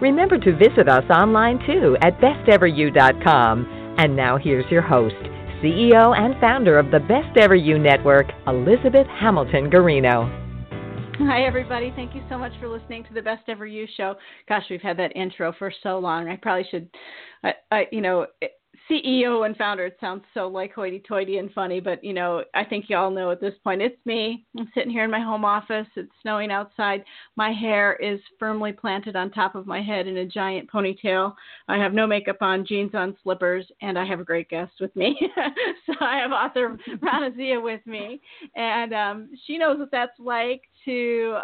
Remember to visit us online, too, at besteveryou.com. And now here's your host, CEO and founder of the Best Ever You Network, Elizabeth Hamilton-Garino. Hi, everybody. Thank you so much for listening to the Best Ever You Show. Gosh, we've had that intro for so long. I probably should, CEO and founder, it sounds so like hoity-toity and funny, but, I think you all know at this point, it's me. I'm sitting here in my home office. It's snowing outside. My hair is firmly planted on top of my head in a giant ponytail. I have no makeup on, jeans on, slippers, and I have a great guest with me. So I have author Raana Zia with me, and she knows what that's like to,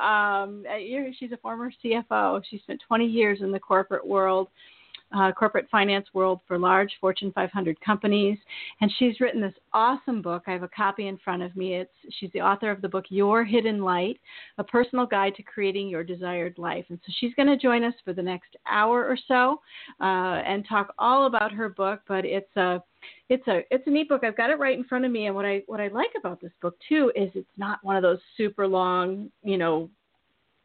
she's a former CFO. She spent 20 years in the corporate finance world for large Fortune 500 companies, and she's written this awesome book. I have a copy in front of me. She's the author of the book Your Hidden Light, a personal guide to creating your desired life. And so she's going to join us for the next hour or so and talk all about her book. But it's a neat book. I've got it right in front of me. And what I like about this book too is it's not one of those super long,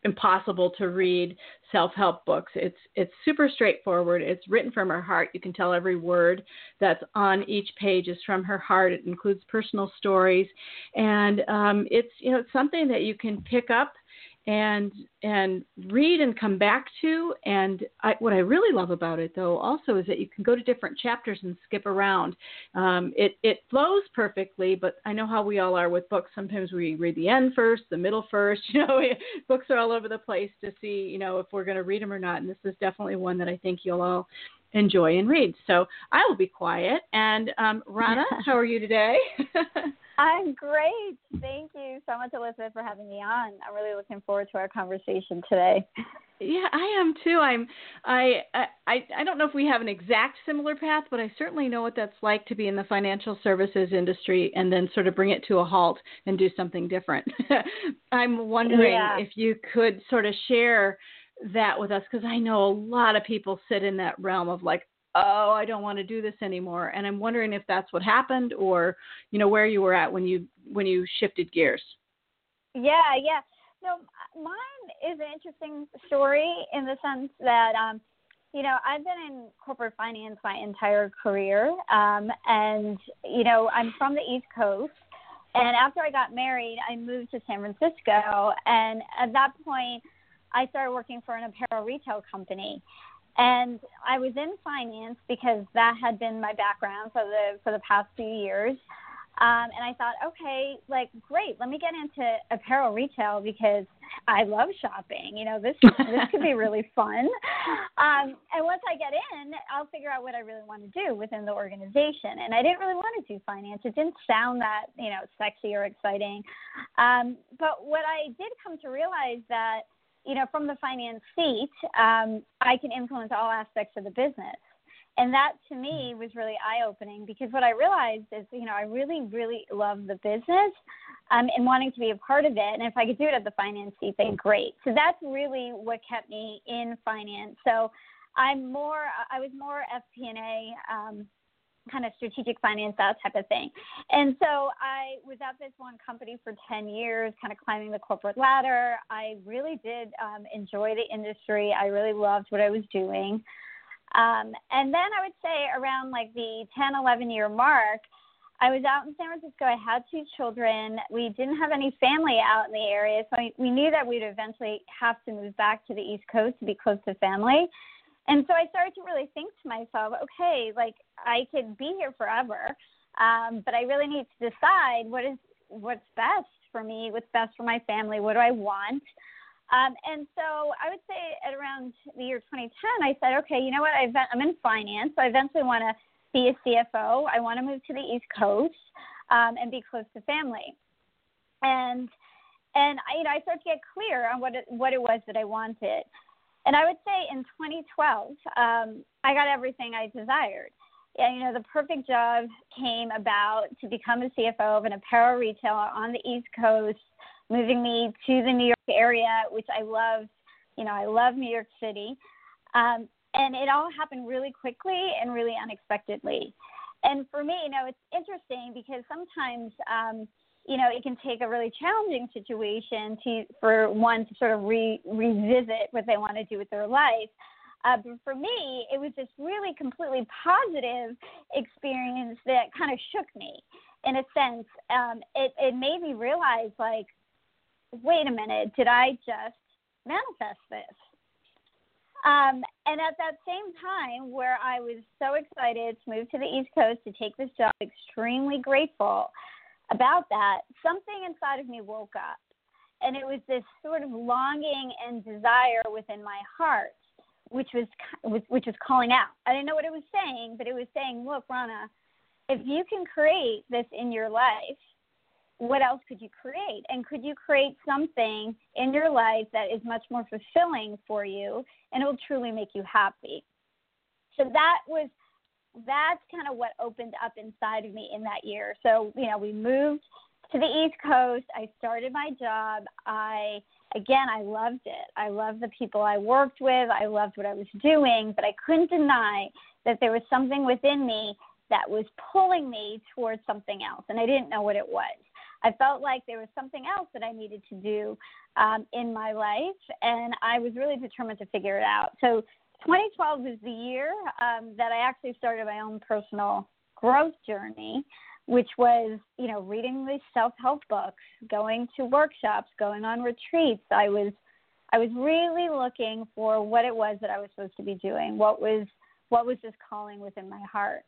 impossible to read self-help books. It's super straightforward. It's written from her heart. You can tell every word that's on each page is from her heart. It includes personal stories, and it's something that you can pick up and read and come back to. And what I really love about it, though, also is that you can go to different chapters and skip around. It flows perfectly, but I know how we all are with books. Sometimes we read the end first, the middle first. Books are all over the place to see, if we're going to read them or not. And this is definitely one that I think you'll all enjoy and read. So I will be quiet. And Raana, how are you today? I'm great. Thank you so much, Elizabeth, for having me on. I'm really looking forward to our conversation today. Yeah, I am too. I don't know if we have an exact similar path, but I certainly know what that's like to be in the financial services industry and then sort of bring it to a halt and do something different. I'm wondering if you could sort of share that with us, because I know a lot of people sit in that realm of like, oh, I don't want to do this anymore. And I'm wondering if that's what happened or, where you were at when you shifted gears. Yeah. No, mine is an interesting story in the sense that, I've been in corporate finance my entire career. I'm from the East Coast. And after I got married, I moved to San Francisco. And at that point, I started working for an apparel retail company. And I was in finance because that had been my background for the past few years. And I thought, okay, like, great, let me get into apparel retail because I love shopping. This could be really fun. And once I get in, I'll figure out what I really want to do within the organization. And I didn't really want to do finance. It didn't sound that, sexy or exciting. But what I did come to realize that, from the finance seat, I can influence all aspects of the business. And that, to me, was really eye-opening because what I realized is, I really, really love the business and wanting to be a part of it. And if I could do it at the finance seat, then great. So that's really what kept me in finance. So I was more FP&A, kind of strategic finance, that type of thing. And so I was at this one company for 10 years, kind of climbing the corporate ladder. I really did enjoy the industry. I really loved what I was doing. And then I would say around like the 10, 11-year mark, I was out in San Francisco. I had 2 children. We didn't have any family out in the area, so we knew that we'd eventually have to move back to the East Coast to be close to family. And so I started to really think to myself, okay, like I could be here forever, but I really need to decide what's best for me, what's best for my family, what do I want? And so I would say at around the year 2010, I said, okay, you know what, I'm in finance. So I eventually want to be a CFO. I want to move to the East Coast and be close to family. And I started to get clear on what it was that I wanted. And I would say in 2012, I got everything I desired. And, you know, the perfect job came about to become a CFO of an apparel retailer on the East Coast, moving me to the New York area, which I love. You know, I love New York City. And it all happened really quickly and really unexpectedly. And for me, you know, it's interesting because sometimes, you know, it can take a really challenging situation for one to sort of revisit what they want to do with their life. But for me, it was this really completely positive experience that kind of shook me in a sense. It made me realize, like, wait a minute, did I just manifest this? And at that same time where I was so excited to move to the East Coast to take this job, extremely grateful about that, something inside of me woke up. And it was this sort of longing and desire within my heart, which was calling out. I didn't know what it was saying, but it was saying, look, Raana, if you can create this in your life, what else could you create? And could you create something in your life that is much more fulfilling for you and it will truly make you happy? So that's kind of what opened up inside of me in that year. So, you know, we moved to the East Coast. I started my job. I loved it. I loved the people I worked with. I loved what I was doing, but I couldn't deny that there was something within me that was pulling me towards something else, and I didn't know what it was. I felt like there was something else that I needed to do in my life, and I was really determined to figure it out. So 2012 was the year that I actually started my own personal growth journey, which was, you know, reading these self-help books, going to workshops, going on retreats. I was really looking for what it was that I was supposed to be doing. What was this calling within my heart?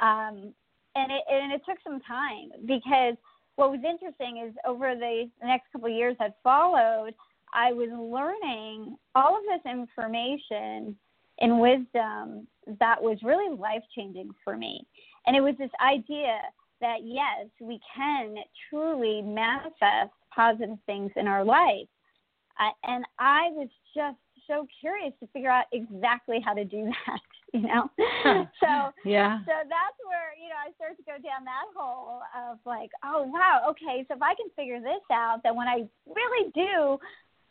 And it took some time, because what was interesting is over the next couple of years that followed, I was learning all of this information and wisdom that was really life-changing for me. And it was this idea that, yes, we can truly manifest positive things in our life. And I was just so curious to figure out exactly how to do that, you know? So that's where, you know, I started to go down that hole of like, oh, wow, okay, so if I can figure this out, then when I really do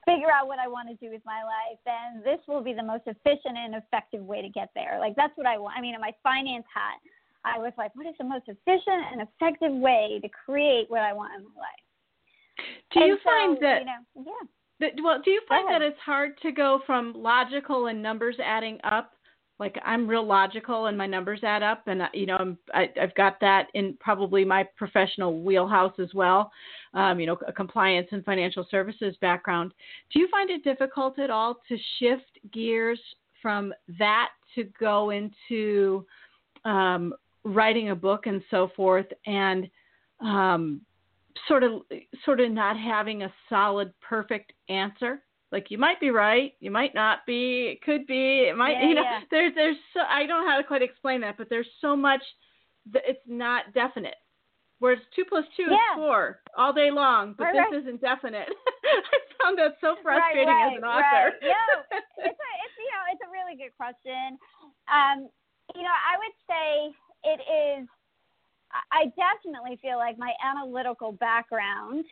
figure out what I want to do with my life, then this will be the most efficient and effective way to get there. Like, that's what I want. I mean, in my finance hat, I was like, what is the most efficient and effective way to create what I want in my life? Do you find that it's hard to go from logical and numbers adding up? Like, I'm real logical and my numbers add up, and you know, I've got that in probably my professional wheelhouse as well. You know, a compliance and financial services background. Do you find it difficult at all to shift gears from that to go into writing a book and so forth, and sort of not having a solid, perfect answer? Like, you might be right, you might not be, it could be, it might, there's so, I don't know how to quite explain that, but there's so much that it's not definite. Whereas 2 + 2 is 4 all day long, but this isn't definite. I found that so frustrating as an author. Right. Yeah, it's a really good question. You know, I would say it is. I definitely feel like my analytical background,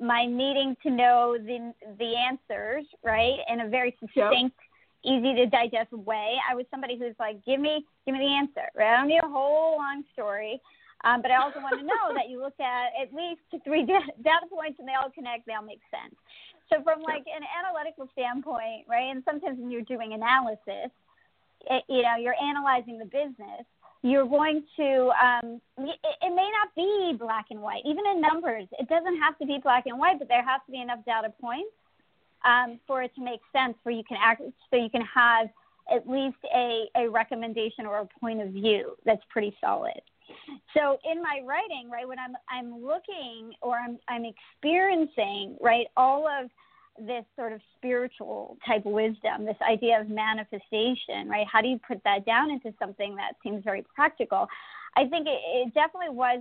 my needing to know the answers, right, in a very succinct, easy to digest way. I was somebody who's like, give me the answer, right? I don't need a whole long story, but I also want to know that you looked at least 3 data points and they all connect, they all make sense. So from like an analytical standpoint, right, and sometimes when you're doing analysis, you know, you're analyzing the business. You're going to, it may not be black and white, even in numbers. It doesn't have to be black and white, but there has to be enough data points for it to make sense, so you can have at least a recommendation or a point of view that's pretty solid. So in my writing, right, when I'm looking, or I'm experiencing, right, all of this sort of spiritual type wisdom, this idea of manifestation, right? How do you put that down into something that seems very practical? I think it definitely was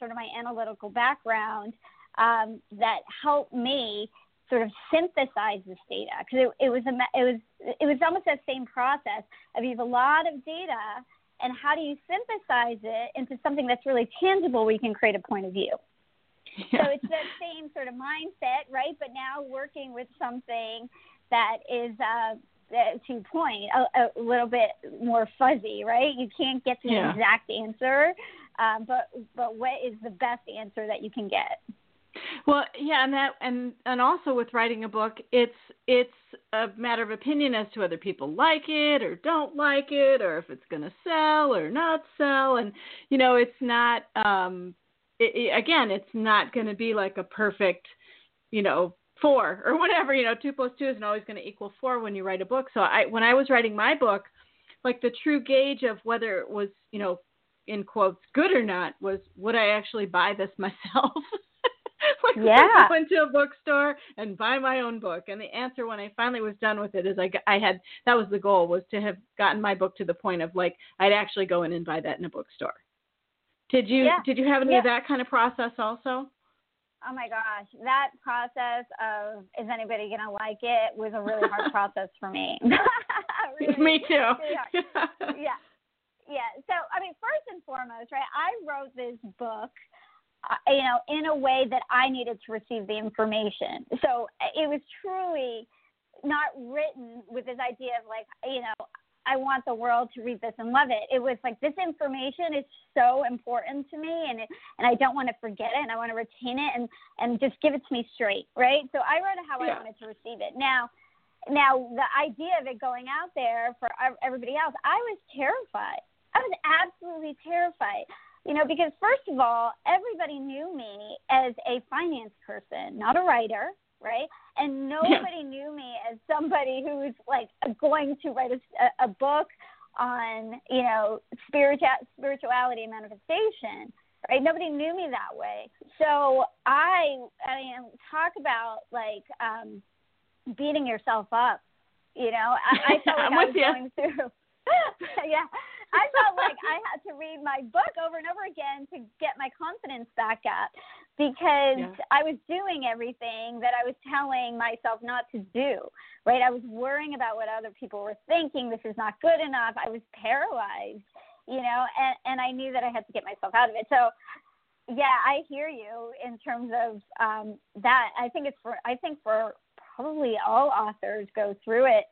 sort of my analytical background that helped me sort of synthesize this data, because it was almost that same process of, you have a lot of data and how do you synthesize it into something that's really tangible where you can create a point of view? Yeah. So it's that same sort of mindset, right? But now working with something that is, to your point, a little bit more fuzzy, right? You can't get to the exact answer, but what is the best answer that you can get? Well, yeah, and also with writing a book, it's a matter of opinion as to whether people like it or don't like it, or if it's going to sell or not sell, and you know, it's not. Again, it's not going to be like a perfect, you know, 4 or whatever. You know, 2 plus 2 isn't always going to equal 4 when you write a book. So when I was writing my book, like the true gauge of whether it was, you know, in quotes, good or not was, would I actually buy this myself? I went to a bookstore and buy my own book. And the answer when I finally was done with it is that was the goal, was to have gotten my book to the point of like, I'd actually go in and buy that in a bookstore. Did you have any of that kind of process also? Oh my gosh, that process of, is anybody going to like it, was a really hard process for me. Really, me too. Really hard. Yeah. So, I mean, first and foremost, right, I wrote this book, you know, in a way that I needed to receive the information. So it was truly not written with this idea of like, you know, I want the world to read this and love it. It was like, this information is so important to me, and I don't want to forget it, and I want to retain it, and just give it to me straight, right? So I wrote it how I wanted to receive it. Now the idea of it going out there for everybody else, I was terrified. I was absolutely terrified, you know, because first of all, everybody knew me as a finance person, not a writer, right? And nobody knew me as somebody who was like going to write a book on, you know, spirituality and manifestation, right? Nobody knew me that way. So I mean, talk about like beating yourself up, you know, I felt like I was going through. I felt like I had to read my book over and over again to get my confidence back up, because I was doing everything that I was telling myself not to do, right? I was worrying about what other people were thinking. This is not good enough. I was paralyzed, you know, and I knew that I had to get myself out of it. So, yeah, I hear you in terms of that. I think for probably all authors go through it.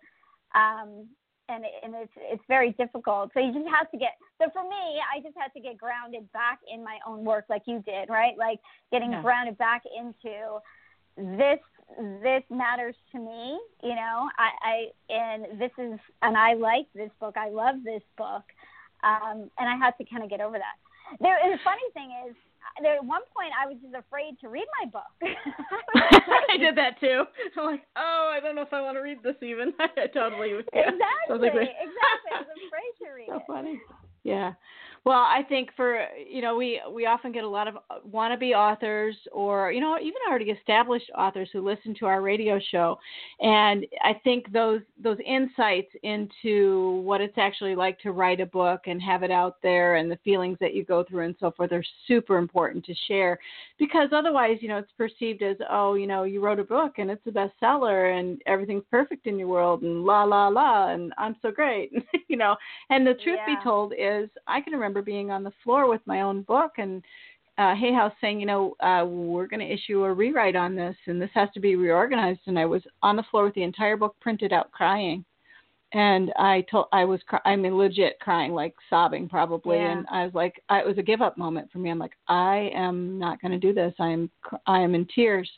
And it's very difficult. So you just have to get, so for me, I just had to get grounded back in my own work like you did, right? Like getting grounded back into this matters to me, you know, and I like this book. I love this book. And I had to kind of get over that. The funny thing is, at one point, I was just afraid to read my book. I did that too. I'm like, I don't know if I want to read this even. I totally. Yeah. Exactly. I was afraid to read it. So funny. Yeah. Well, I think for, you know, we often get a lot of wannabe authors, or, you know, even already established authors who listen to our radio show. And I think those insights into what it's actually like to write a book and have it out there, and the feelings that you go through and so forth, are super important to share, because otherwise, you know, it's perceived as, oh, you know, you wrote a book and it's a bestseller and everything's perfect in your world and la, la, la, and I'm so great, you know, and the truth be told is, I can remember being on the floor with my own book and Hay House saying, you know, we're going to issue a rewrite on this, and this has to be reorganized. And I was on the floor with the entire book printed out, crying. And I mean, legit crying, like sobbing probably. Yeah. And I was like, it was a give up moment for me. I'm like, I am not going to do this. I am in tears.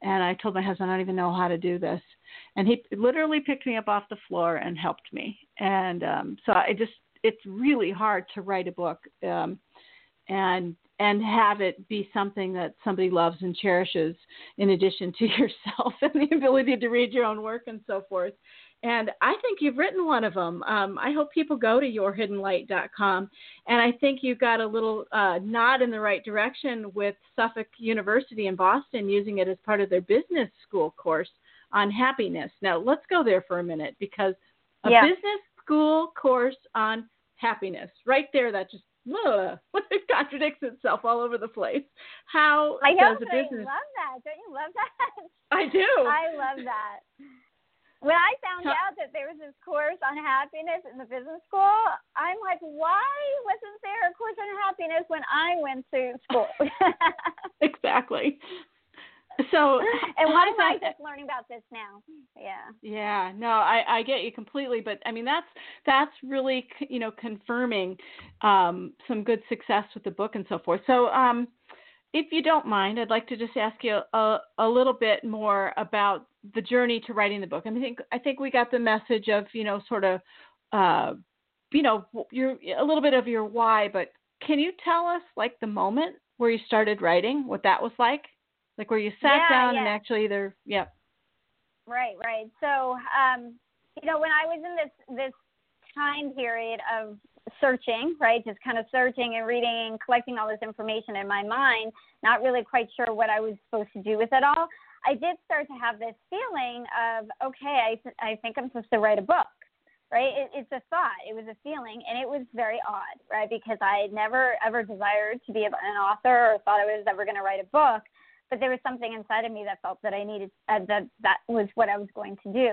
And I told my husband, I don't even know how to do this. And he literally picked me up off the floor and helped me. And so it's really hard to write a book and have it be something that somebody loves and cherishes, in addition to yourself and the ability to read your own work and so forth. And I think you've written one of them. I hope people go to yourhiddenlight.com. And I think you got a little nod in the right direction with Suffolk University in Boston using it as part of their business school course on happiness. Now, let's go there for a minute, because a business school course on happiness, right there, that just it contradicts itself all over the place. How I does a business? I love that. Don't you love that? I do. I love that. When I found out that there was this course on happiness in the business school, I'm like, why wasn't there a course on happiness when I went to school? Exactly. So, and why am I just learning about this now? Yeah. No, I get you completely, but I mean that's really confirming some good success with the book and so forth. So, if you don't mind, I'd like to just ask you a little bit more about the journey to writing the book. I mean, I think we got the message of your a little bit of your why, but can you tell us the moment where you started writing, what that was like? Like where you sat down and actually either, Right. So, when I was in this time period of searching, right, just kind of searching and reading and collecting all this information in my mind, not really quite sure what I was supposed to do with it all, I did start to have this feeling of, okay, I think I'm supposed to write a book, right? It's a thought. It was a feeling, and it was very odd, right, because I never, ever desired to be an author or thought I was ever going to write a book. But there was something inside of me that felt that I needed, that was what I was going to do.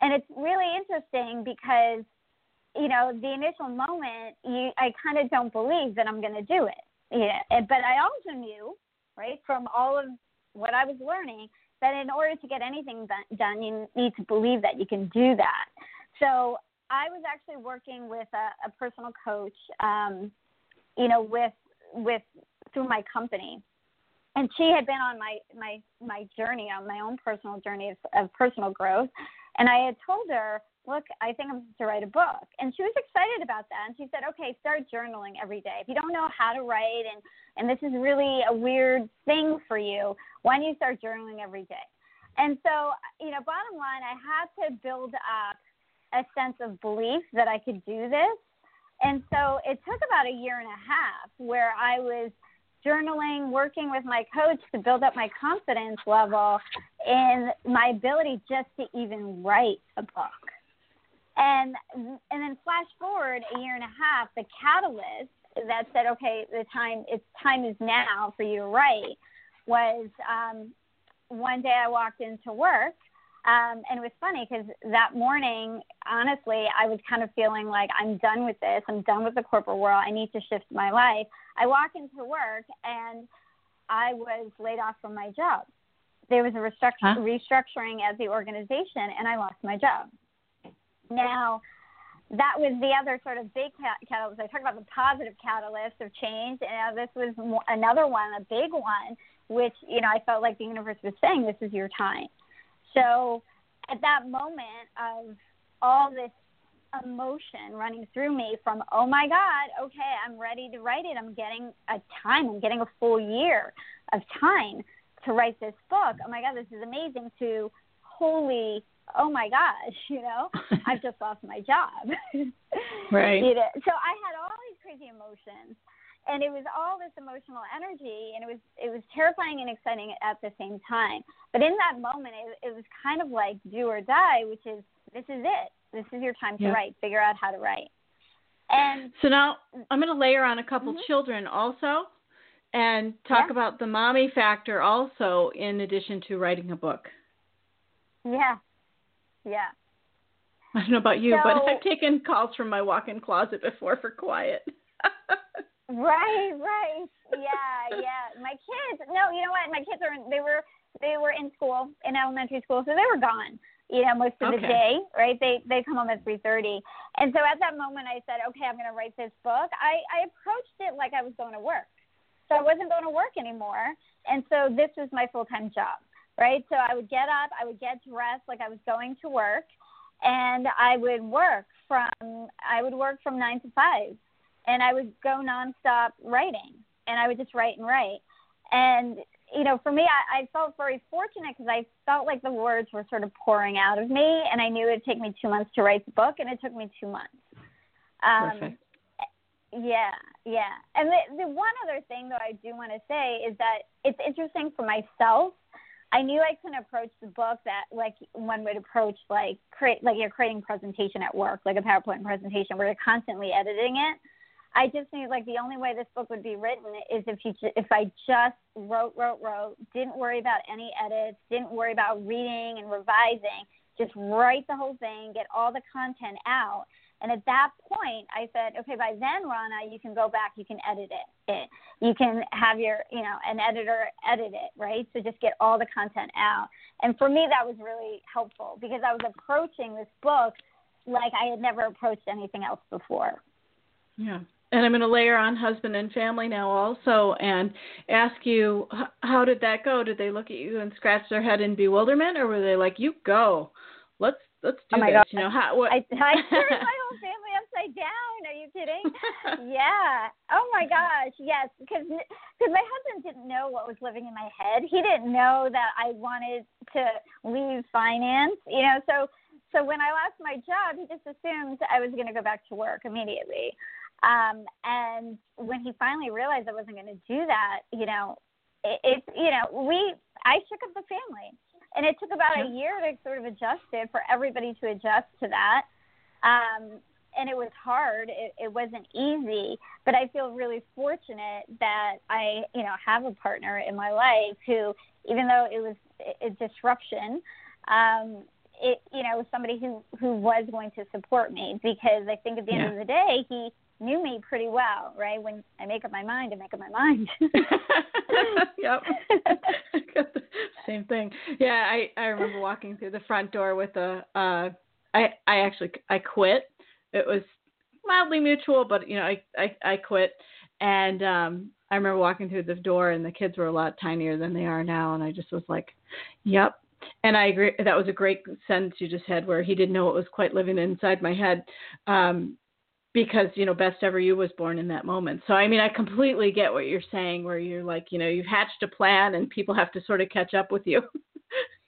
And it's really interesting because, the initial moment, I kind of don't believe that I'm going to do it. Yeah. But I also knew, right, from all of what I was learning, that in order to get anything done, you need to believe that you can do that. So I was actually working with a personal coach, through my company. And she had been on my journey, on my own personal journey of personal growth. And I had told her, look, I think I'm supposed to write a book. And she was excited about that. And she said, okay, start journaling every day. If you don't know how to write and this is really a weird thing for you, why don't you start journaling every day? And so, bottom line, I had to build up a sense of belief that I could do this. And so it took about a year and a half where I was journaling, working with my coach to build up my confidence level and my ability just to even write a book. And then flash forward a year and a half, the catalyst that said, okay, time is now for you to write was one day I walked into work. And it was funny because that morning, honestly, I was kind of feeling like I'm done with this. I'm done with the corporate world. I need to shift my life. I walk into work and I was laid off from my job. There was a restructuring at the organization and I lost my job. Now, that was the other sort of big catalyst. I talked about the positive catalyst of change. And this was another one, a big one, which, I felt like the universe was saying, this is your time. So at that moment of all this emotion running through me from, oh, my God, okay, I'm ready to write it. I'm getting a full year of time to write this book. Oh, my God, this is amazing, to holy, oh, my gosh, I've just lost my job. Right. So I had all these crazy emotions. And it was all this emotional energy, and it was terrifying and exciting at the same time. But in that moment, it was kind of like do or die, which is, this is it. This is your time to write. Figure out how to write. And so now I'm going to layer on a couple children also and talk about the mommy factor also in addition to writing a book. Yeah. I don't know about you, but I've taken calls from my walk-in closet before for quiet. Right. Yeah. My kids they were in school, in elementary school, so they were gone, most of the day, right? They come home at 3:30. And so at that moment I said, okay, I'm going to write this book. I approached it like I was going to work. So I wasn't going to work anymore. And so this was my full-time job, right? So I would get up, I would get dressed like I was going to work, and I would work from 9 to 5. And I would go nonstop writing, and I would just write. And, for me, I felt very fortunate because I felt like the words were sort of pouring out of me, and I knew it would take me 2 months to write the book, and it took me 2 months. Perfect. Yeah. And the one other thing, though, I do want to say is that it's interesting for myself. I knew I couldn't approach the book that one would approach you're creating presentation at work, like a PowerPoint presentation where you're constantly editing it. I just knew the only way this book would be written is if I just wrote, didn't worry about any edits, didn't worry about reading and revising, Just write the whole thing, get all the content out. And at that point, I said, okay, by then, Raana, you can go back, you can edit it. You can have your, you know, an editor edit it, right? So just get all the content out. And for me, that was really helpful because I was approaching this book like I had never approached anything else before. Yeah. And I'm going to layer on husband and family now also and ask you, how did that go? Did they look at you and scratch their head in bewilderment, or were they like, you go, let's do this? God. You know, how, what? I turned my whole family upside down. Are you kidding? Yeah. Oh, my gosh. Yes, because my husband didn't know what was living in my head. He didn't know that I wanted to leave finance, you know, so when I lost my job, he just assumed I was going to go back to work immediately. And when he finally realized I wasn't going to do that, you know, I shook up the family, and it took about a year to sort of adjust it, for everybody to adjust to that. And it was hard. It wasn't easy, but I feel really fortunate that I, you know, have a partner in my life who, even though it was a disruption, was somebody who was going to support me, because I think at the end of the day, he knew me pretty well, right? When I make up my mind, I make up my mind. Yep. Same thing. Yeah, I remember walking through the front door with I quit. It was mildly mutual, but, you know, I quit. And I remember walking through the door, and the kids were a lot tinier than they are now. And I just was like, yep. And I agree. That was a great sentence you just had, where he didn't know what was quite living inside my head, because, you know, Best Ever You was born in that moment. So, I mean, I completely get what you're saying, where you're like, you know, you've hatched a plan and people have to sort of catch up with you,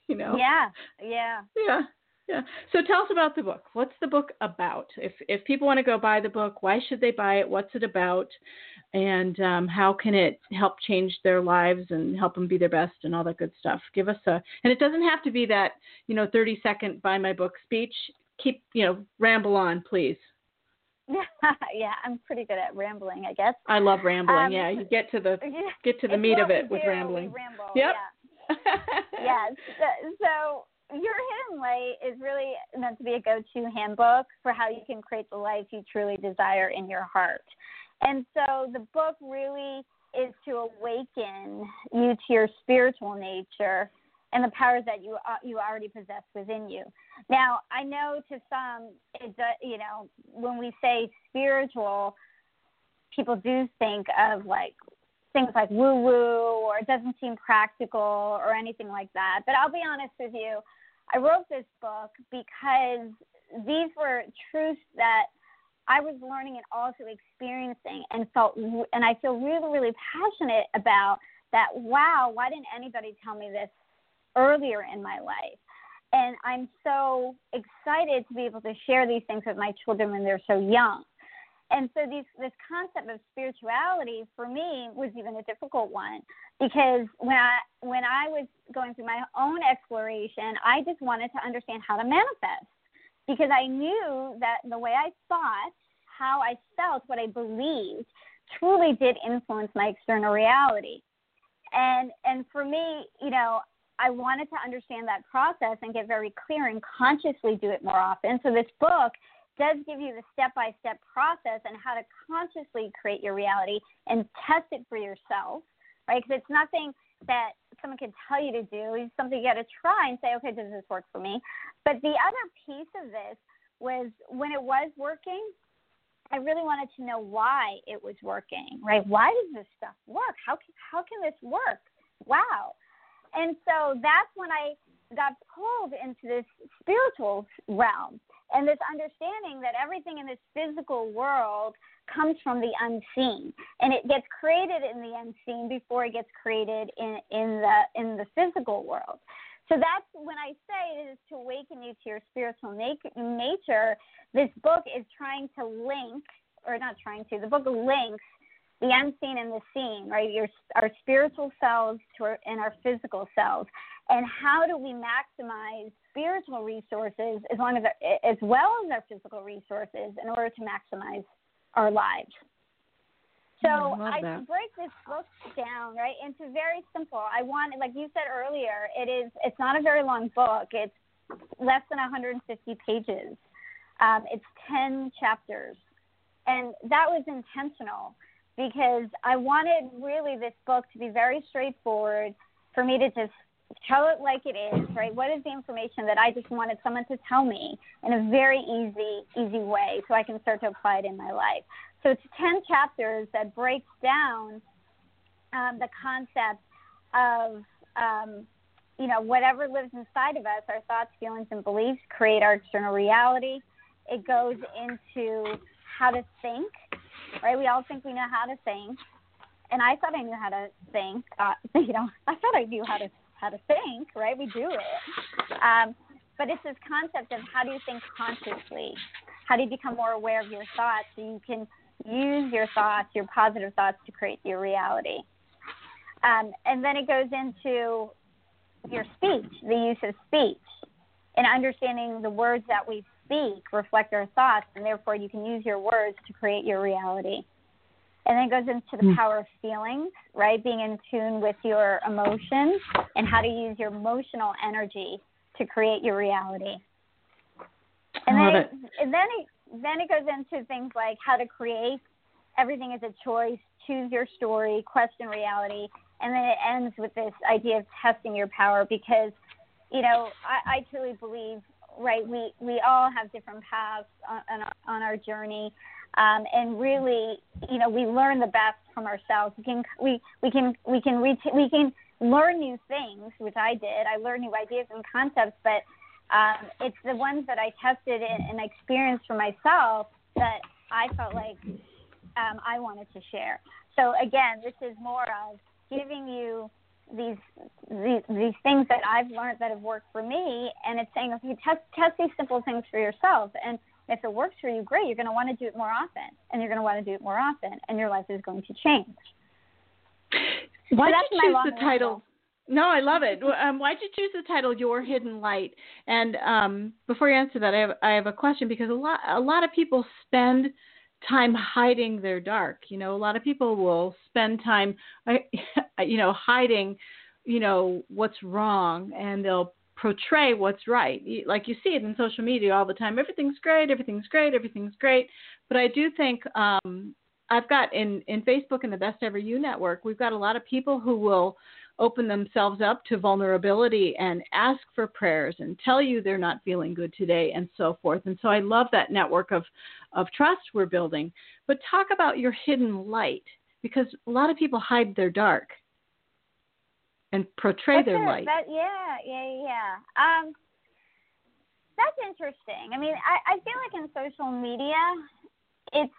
you know? Yeah. Yeah. Yeah. Yeah. So tell us about the book. What's the book about? If people want to go buy the book, why should they buy it? What's it about? And how can it help change their lives and help them be their best and all that good stuff? Give us and it doesn't have to be that, you know, 30-second buy my book speech. Keep, you know, ramble on, please. Yeah, I'm pretty good at rambling, I guess. I love rambling. Yeah, you get to the meat of it with rambling. Ramble, yep. Yeah. Yes. So Your Hidden Light is really meant to be a go-to handbook for how you can create the life you truly desire in your heart. And so the book really is to awaken you to your spiritual nature and the powers that you already possess within you. Now, I know to some, you know, when we say spiritual, people do think of like things like woo-woo, or it doesn't seem practical or anything like that. But I'll be honest with you, I wrote this book because these were truths that I was learning and also experiencing, and I feel really, really passionate about that. Wow, why didn't anybody tell me this earlier in my life? And I'm so excited to be able to share these things with my children when they're so young. And so this concept of spirituality for me was even a difficult one, because when I was going through my own exploration, I just wanted to understand how to manifest, because I knew that the way I thought, how I felt, what I believed truly did influence my external reality. And for me, you know, I wanted to understand that process and get very clear and consciously do it more often. So this book does give you the step-by-step process and how to consciously create your reality and test it for yourself, right? Because it's nothing that someone can tell you to do. It's something you got to try and say, okay, does this work for me? But the other piece of this was, when it was working, I really wanted to know why it was working, right? Why does this stuff work? How can this work? Wow. And so that's when I got pulled into this spiritual realm and this understanding that everything in this physical world comes from the unseen, and it gets created in the unseen before it gets created in the physical world. So that's when I say it is to awaken you to your spiritual nature. This book is trying to link, or not trying to, the book links the unseen and the seen, right? Our spiritual selves and our physical selves. And how do we maximize spiritual resources as well as our physical resources in order to maximize our lives? So I break this book down, right, into very simple. Like you said earlier, it's not a very long book. It's less than 150 pages. It's 10 chapters. And that was intentional because I wanted really this book to be very straightforward for me to just tell it like it is, right? What is the information that I just wanted someone to tell me in a very easy way so I can start to apply it in my life. So it's 10 chapters that breaks down the concept of, whatever lives inside of us, our thoughts, feelings, and beliefs create our external reality. It goes into how to think, right? We all think we know how to think. And I thought I knew how to think. I thought I knew how to think, right? We do it. But it's this concept of how do you think consciously? How do you become more aware of your thoughts so you can use your thoughts, your positive thoughts, to create your reality? And then it goes into your speech, the use of speech, and understanding the words that we speak reflect our thoughts, and therefore you can use your words to create your reality. And then it goes into the power of feelings, right? Being in tune with your emotions and how to use your emotional energy to create your reality. And then it goes into things like how to create. Everything is a choice. Choose your story. Question reality. And then it ends with this idea of testing your power because, I truly believe, right, we all have different paths on our journey. And really, we learn the best from ourselves. We can learn new things, which I did. I learned new ideas and concepts, but it's the ones that I tested and experienced for myself that I felt like I wanted to share. So again, this is more of giving you these things that I've learned that have worked for me, and it's saying, okay, test these simple things for yourself, and if it works for you, great. You're going to want to do it more often, and your life is going to change. Why did you choose the title? No, I love it. Why did you choose the title Your Hidden Light? And before you answer that, I have a question, because a lot of people spend time hiding their dark. A lot of people will spend time, hiding, what's wrong, and they'll portray what's right. Like, you see it in social media all the time. Everything's great. But I do think I've got in Facebook and the Best Ever You Network, we've got a lot of people who will open themselves up to vulnerability and ask for prayers and tell you they're not feeling good today and so forth. And so I love that network of trust we're building. But talk about your hidden light, because a lot of people hide their dark and portray that's their light. Yeah. That's interesting. I mean, I feel like in social media, it's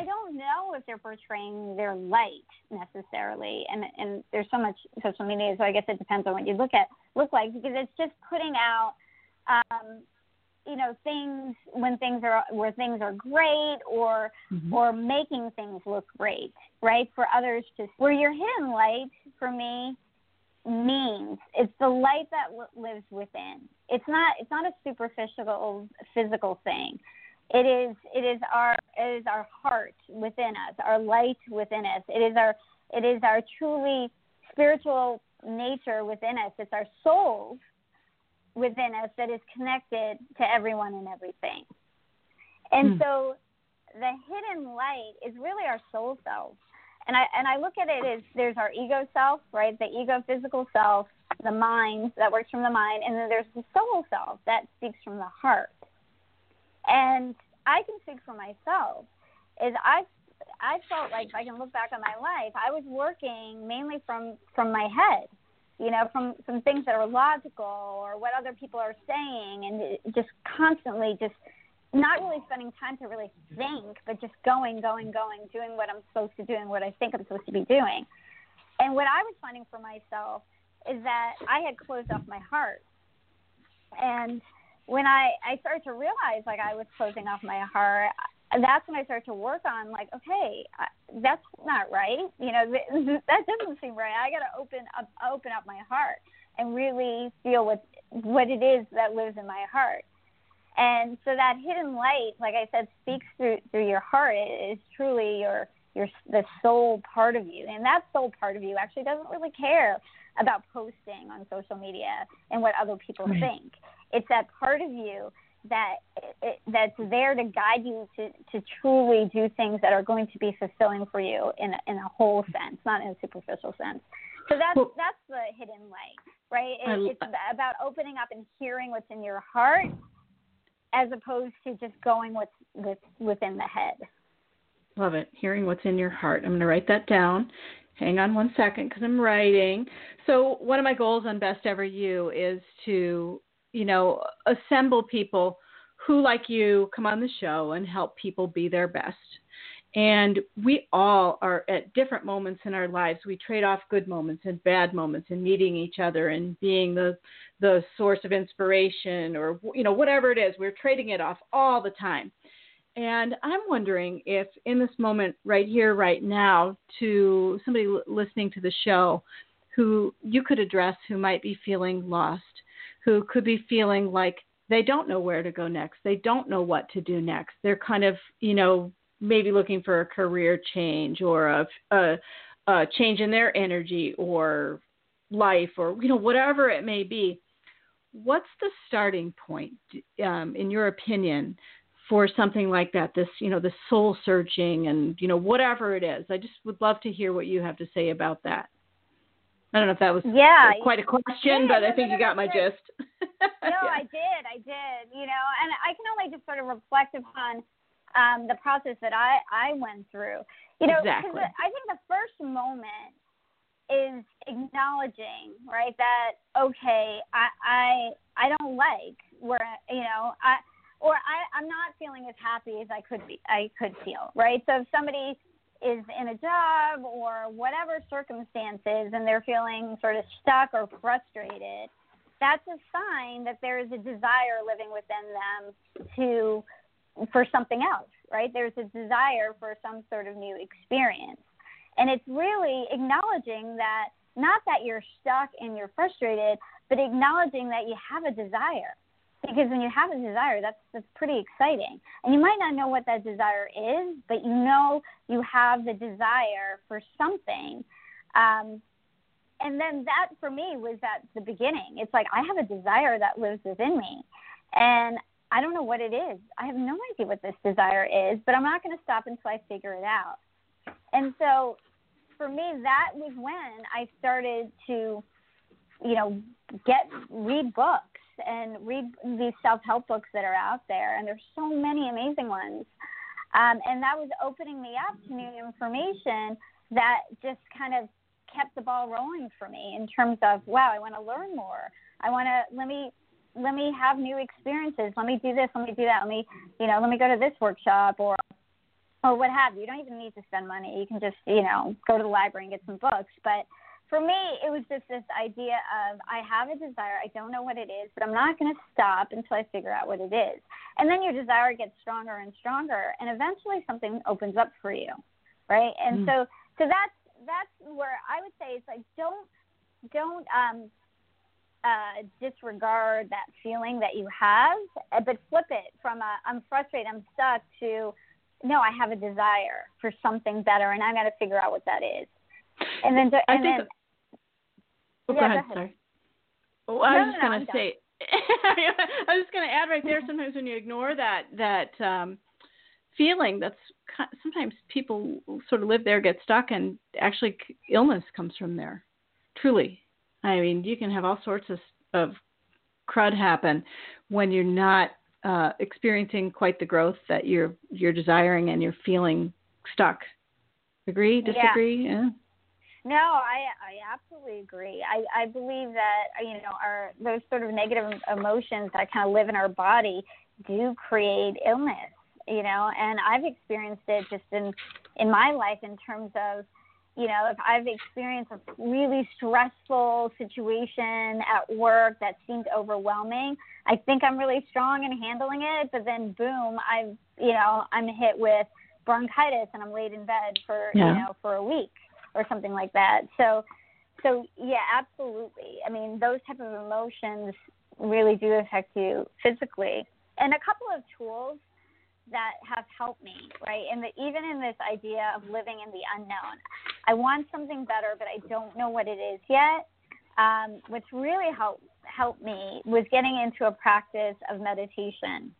I don't know if they're portraying their light necessarily, and there's so much social media, so I guess it depends on what you look like, because it's just putting out, things where things are great, or or making things look great, right, for others to see. Where your hidden light, for me, means it's the light that lives within. It's not a superficial physical thing. It is our heart within us, our light within us. It is our truly spiritual nature within us. It's our soul within us that is connected to everyone and everything. And so the hidden light is really our soul self. And I look at it as there's our ego self, right? The ego physical self, the mind that works from the mind, and then there's the soul self that speaks from the heart. And I can speak for myself. I felt like, if I can look back on my life, I was working mainly from my head, from things that are logical or what other people are saying, and just constantly just not really spending time to really think, but just going, doing what I'm supposed to do and what I think I'm supposed to be doing. And what I was finding for myself is that I had closed off my heart. And when I started to realize, like, I was closing off my heart, that's when I started to work on, like, okay, that's not right. That doesn't seem right. I got to open up my heart and really feel what it is that lives in my heart. And so that hidden light, like I said, speaks through your heart. It is truly your the soul part of you. And that soul part of you actually doesn't really care about posting on social media and what other people right. think. It's that part of you that's there to guide you to truly do things that are going to be fulfilling for you in a whole sense, not in a superficial sense. So that's the hidden light, right? It's about opening up and hearing what's in your heart, as opposed to just going with within the head. Love it. Hearing what's in your heart. I'm going to write that down. Hang on one second because I'm writing. So one of my goals on Best Ever You is to, assemble people who, like you, come on the show and help people be their best. And we all are at different moments in our lives. We trade off good moments and bad moments and meeting each other and being the source of inspiration or, whatever it is. We're trading it off all the time. And I'm wondering if in this moment right here, right now, to somebody listening to the show who you could address who might be feeling lost, who could be feeling like they don't know where to go next. They don't know what to do next. They're kind of, maybe looking for a career change or a change in their energy or life or, whatever it may be. What's the starting point, in your opinion, for something like that, this, the soul searching and, whatever it is? I just would love to hear what you have to say about that. I don't know if that was quite a question, but I think you got my gist. I did. And I can only just sort of reflect upon the process that I went through. Exactly. 'Cause I think the first moment is acknowledging, right, that, okay, I don't like where, I'm not feeling as happy as I could feel, right? So if somebody is in a job or whatever circumstances and they're feeling sort of stuck or frustrated, that's a sign that there is a desire living within them for something else, right? There's a desire for some sort of new experience. And it's really acknowledging that, not that you're stuck and you're frustrated, but acknowledging that you have a desire. Because when you have a desire, that's pretty exciting. And you might not know what that desire is, but you have the desire for something. And then that, for me, was at the beginning. It's like, I have a desire that lives within me. And I don't know what it is. I have no idea what this desire is, but I'm not going to stop until I figure it out. And so for me, that was when I started to, read books and read these self-help books that are out there. And there's so many amazing ones. And that was opening me up to new information that just kind of kept the ball rolling for me in terms of, wow, I want to learn more. I want to, let me have new experiences. Let me do this. Let me do that. Let me go to this workshop or what have you. You don't even need to spend money. You can just, go to the library and get some books. But for me, it was just this idea of, I have a desire. I don't know what it is, but I'm not going to stop until I figure out what it is. And then your desire gets stronger and stronger, and eventually something opens up for you, right? And so that's where I would say it's like, don't disregard that feeling that you have, but flip it from I'm frustrated, I'm stuck, to no, I have a desire for something better, and I got to figure out what that is. And then, go ahead. Sorry. Well, I was just going to add right there. Sometimes when you ignore that feeling, that's sometimes people sort of live there, get stuck, and actually illness comes from there. Truly. I mean, you can have all sorts of crud happen when you're not experiencing quite the growth that you're desiring, and you're feeling stuck. Agree? Disagree? Yeah. No, I absolutely agree. I believe that those sort of negative emotions that kind of live in our body do create illness. And I've experienced it just in my life in terms of, if I've experienced a really stressful situation at work that seemed overwhelming, I think I'm really strong in handling it, but then boom, I'm hit with bronchitis and I'm laid in bed for, for a week or something like that. So yeah, absolutely. I mean, those type of emotions really do affect you physically. And a couple of tools that have helped me, right? And even in this idea of living in the unknown, I want something better, but I don't know what it is yet. What's really helped me was getting into a practice of meditation.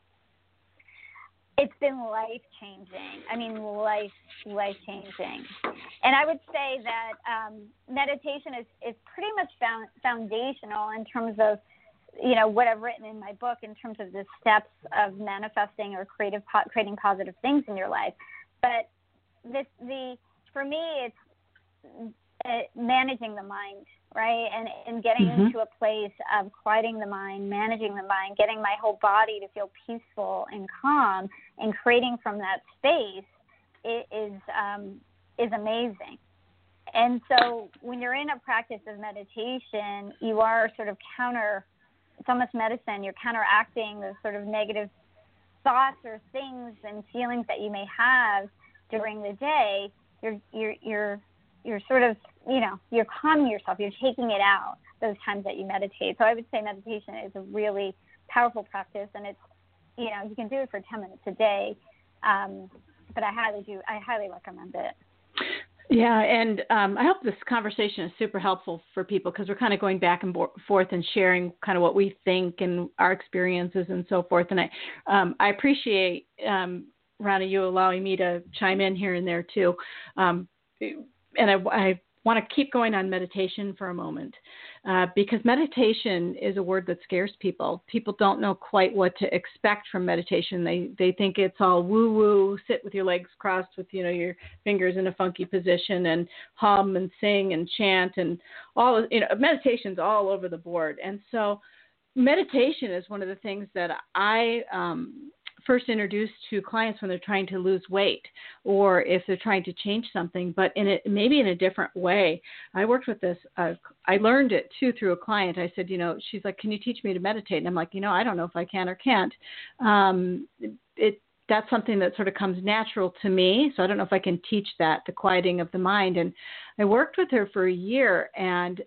It's been life-changing. I mean, life-changing. And I would say that meditation is pretty much foundational in terms of, you know, what I've written in my book in terms of the steps of manifesting or creating positive things in your life. But for me, it's managing the mind, right? And getting into a place of quieting the mind, managing the mind, getting my whole body to feel peaceful and calm and creating from that space is amazing. And so when you're in a practice of meditation, you are sort of it's almost medicine. You're counteracting the sort of negative thoughts or things and feelings that you may have during the day. You're sort of, you know, you're calming yourself. You're taking it out those times that you meditate. So I would say meditation is a really powerful practice, and it's, you know, you can do it for 10 minutes a day. But I highly recommend it. Yeah, and I hope this conversation is super helpful for people, because we're kind of going back and forth and sharing kind of what we think and our experiences and so forth. And I appreciate, Raana, you allowing me to chime in here and there too. And I want to keep going on meditation for a moment, because meditation is a word that scares people. People don't know quite what to expect from meditation. They think it's all woo-woo, sit with your legs crossed with, you know, your fingers in a funky position and hum and sing and chant and all, you know, meditation's all over the board. And so meditation is one of the things that I first introduced to clients when they're trying to lose weight or if they're trying to change something, but maybe in a different way. I worked with this. I learned it too through a client. I said, you know, she's like, "Can you teach me to meditate?" And I'm like, you know, I don't know if I can or can't. That's something that sort of comes natural to me. So I don't know if I can teach that, the quieting of the mind. And I worked with her for a year. And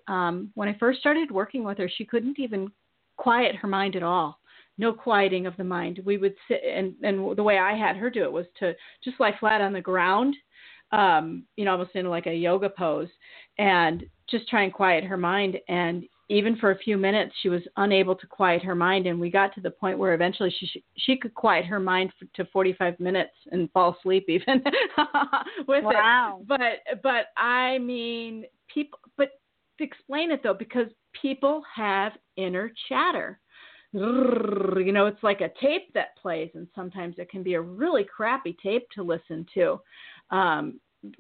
when I first started working with her, she couldn't even quiet her mind at all. No quieting of the mind. We would sit, and the way I had her do it was to just lie flat on the ground, you know, almost in like a yoga pose, and just try and quiet her mind. And even for a few minutes, she was unable to quiet her mind. And we got to the point where eventually she could quiet her mind to 45 minutes and fall asleep even with it. But I mean, people, but to explain it though, because people have inner chatter. You know, it's like a tape that plays, and sometimes it can be a really crappy tape to listen to,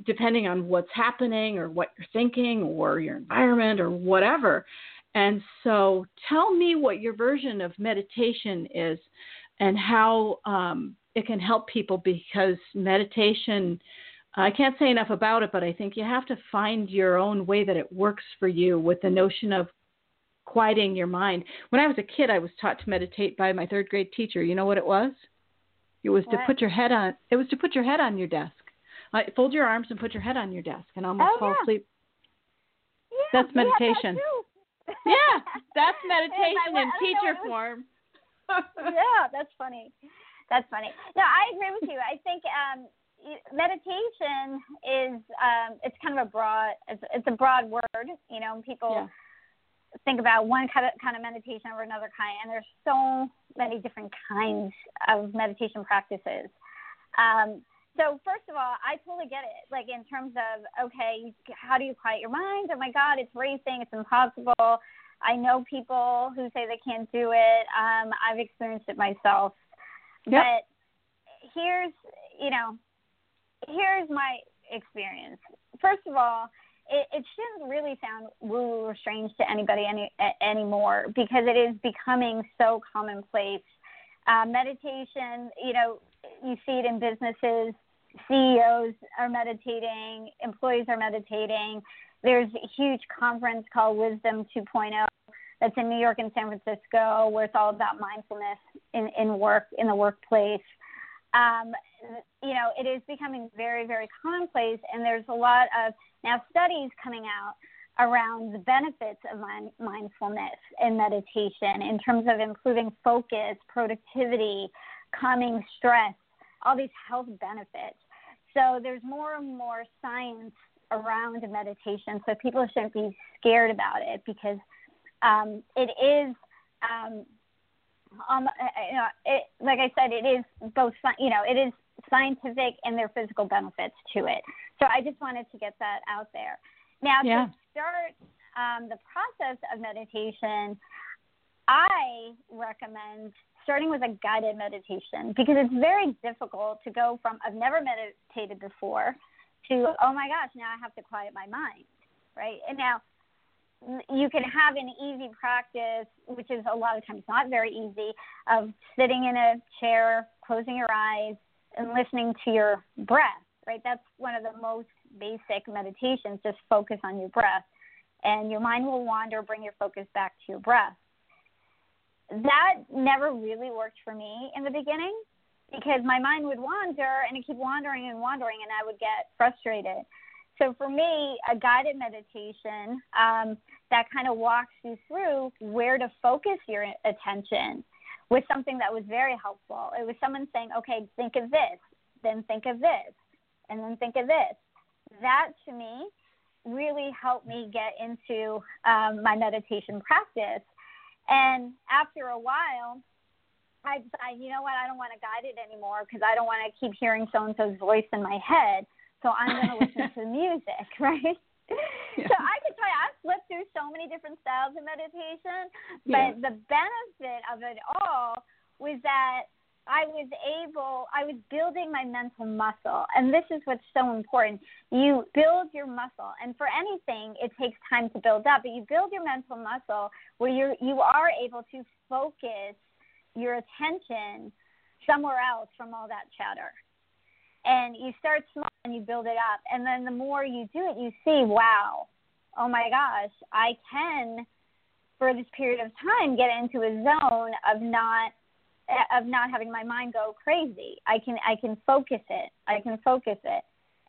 depending on what's happening or what you're thinking or your environment or whatever. And so tell me what your version of meditation is and how it can help people, because meditation, I can't say enough about it, but I think you have to find your own way that it works for you with the notion of quieting your mind. When I was a kid, I was taught to meditate by my third grade teacher. You know what it was? It was to put your head on. It was to put your head on your desk. Fold your arms and put your head on your desk, and almost fall asleep. Yeah, that's meditation. That that's meditation in teacher form. Yeah, that's funny. That's funny. No, I agree with you. I think meditation is it's kind of a broad. It's a broad word, you know, and people. Yeah. Think about one kind of meditation or another kind, and there's so many different kinds of meditation practices. So first of all, I totally get it. Like in terms of, okay, how do you quiet your mind? Oh my God, it's racing. It's impossible. I know people who say they can't do it. I've experienced it myself. Yep. But here's my experience. First of all, it shouldn't really sound woo-woo or strange to anybody anymore, because it is becoming so commonplace. Meditation, you know, you see it in businesses. CEOs are meditating. Employees are meditating. There's a huge conference called Wisdom 2.0 that's in New York and San Francisco, where it's all about mindfulness in the workplace. You know, it is becoming very, very commonplace, and there's a lot of now studies coming out around the benefits of mindfulness and meditation in terms of improving focus, productivity, calming stress, all these health benefits. So there's more and more science around meditation, so people shouldn't be scared about it, because it is, you know, it, like I said, it is both, you know, it is scientific and there are physical benefits to it. So I just wanted to get that out there. Now, to start the process of meditation, I recommend starting with a guided meditation, because it's very difficult to go from I've never meditated before to, oh my gosh, now I have to quiet my mind, right? And now you can have an easy practice, which is a lot of times not very easy, of sitting in a chair, closing your eyes, and listening to your breath, right? That's one of the most basic meditations, just focus on your breath. And your mind will wander, bring your focus back to your breath. That never really worked for me in the beginning, because my mind would wander and it keep wandering and wandering, and I would get frustrated. So for me, a guided meditation that kind of walks you through where to focus your attention was something that was very helpful. It was someone saying, okay, think of this, then think of this, and then think of this. That, to me, really helped me get into my meditation practice. And after a while, I decided, you know what, I don't want to guide it anymore, because I don't want to keep hearing so-and-so's voice in my head. So I'm going to listen to music, right? Yeah. So I could tell you, I've flipped through so many different styles of meditation, but the benefit of it all was that I was building my mental muscle. And this is what's so important. You build your muscle. And for anything, it takes time to build up. But you build your mental muscle where you are able to focus your attention somewhere else from all that chatter. And you start small and you build it up. And then the more you do it, you see, wow, oh my gosh, I can, for this period of time, get into a zone of not having my mind go crazy. I can focus it.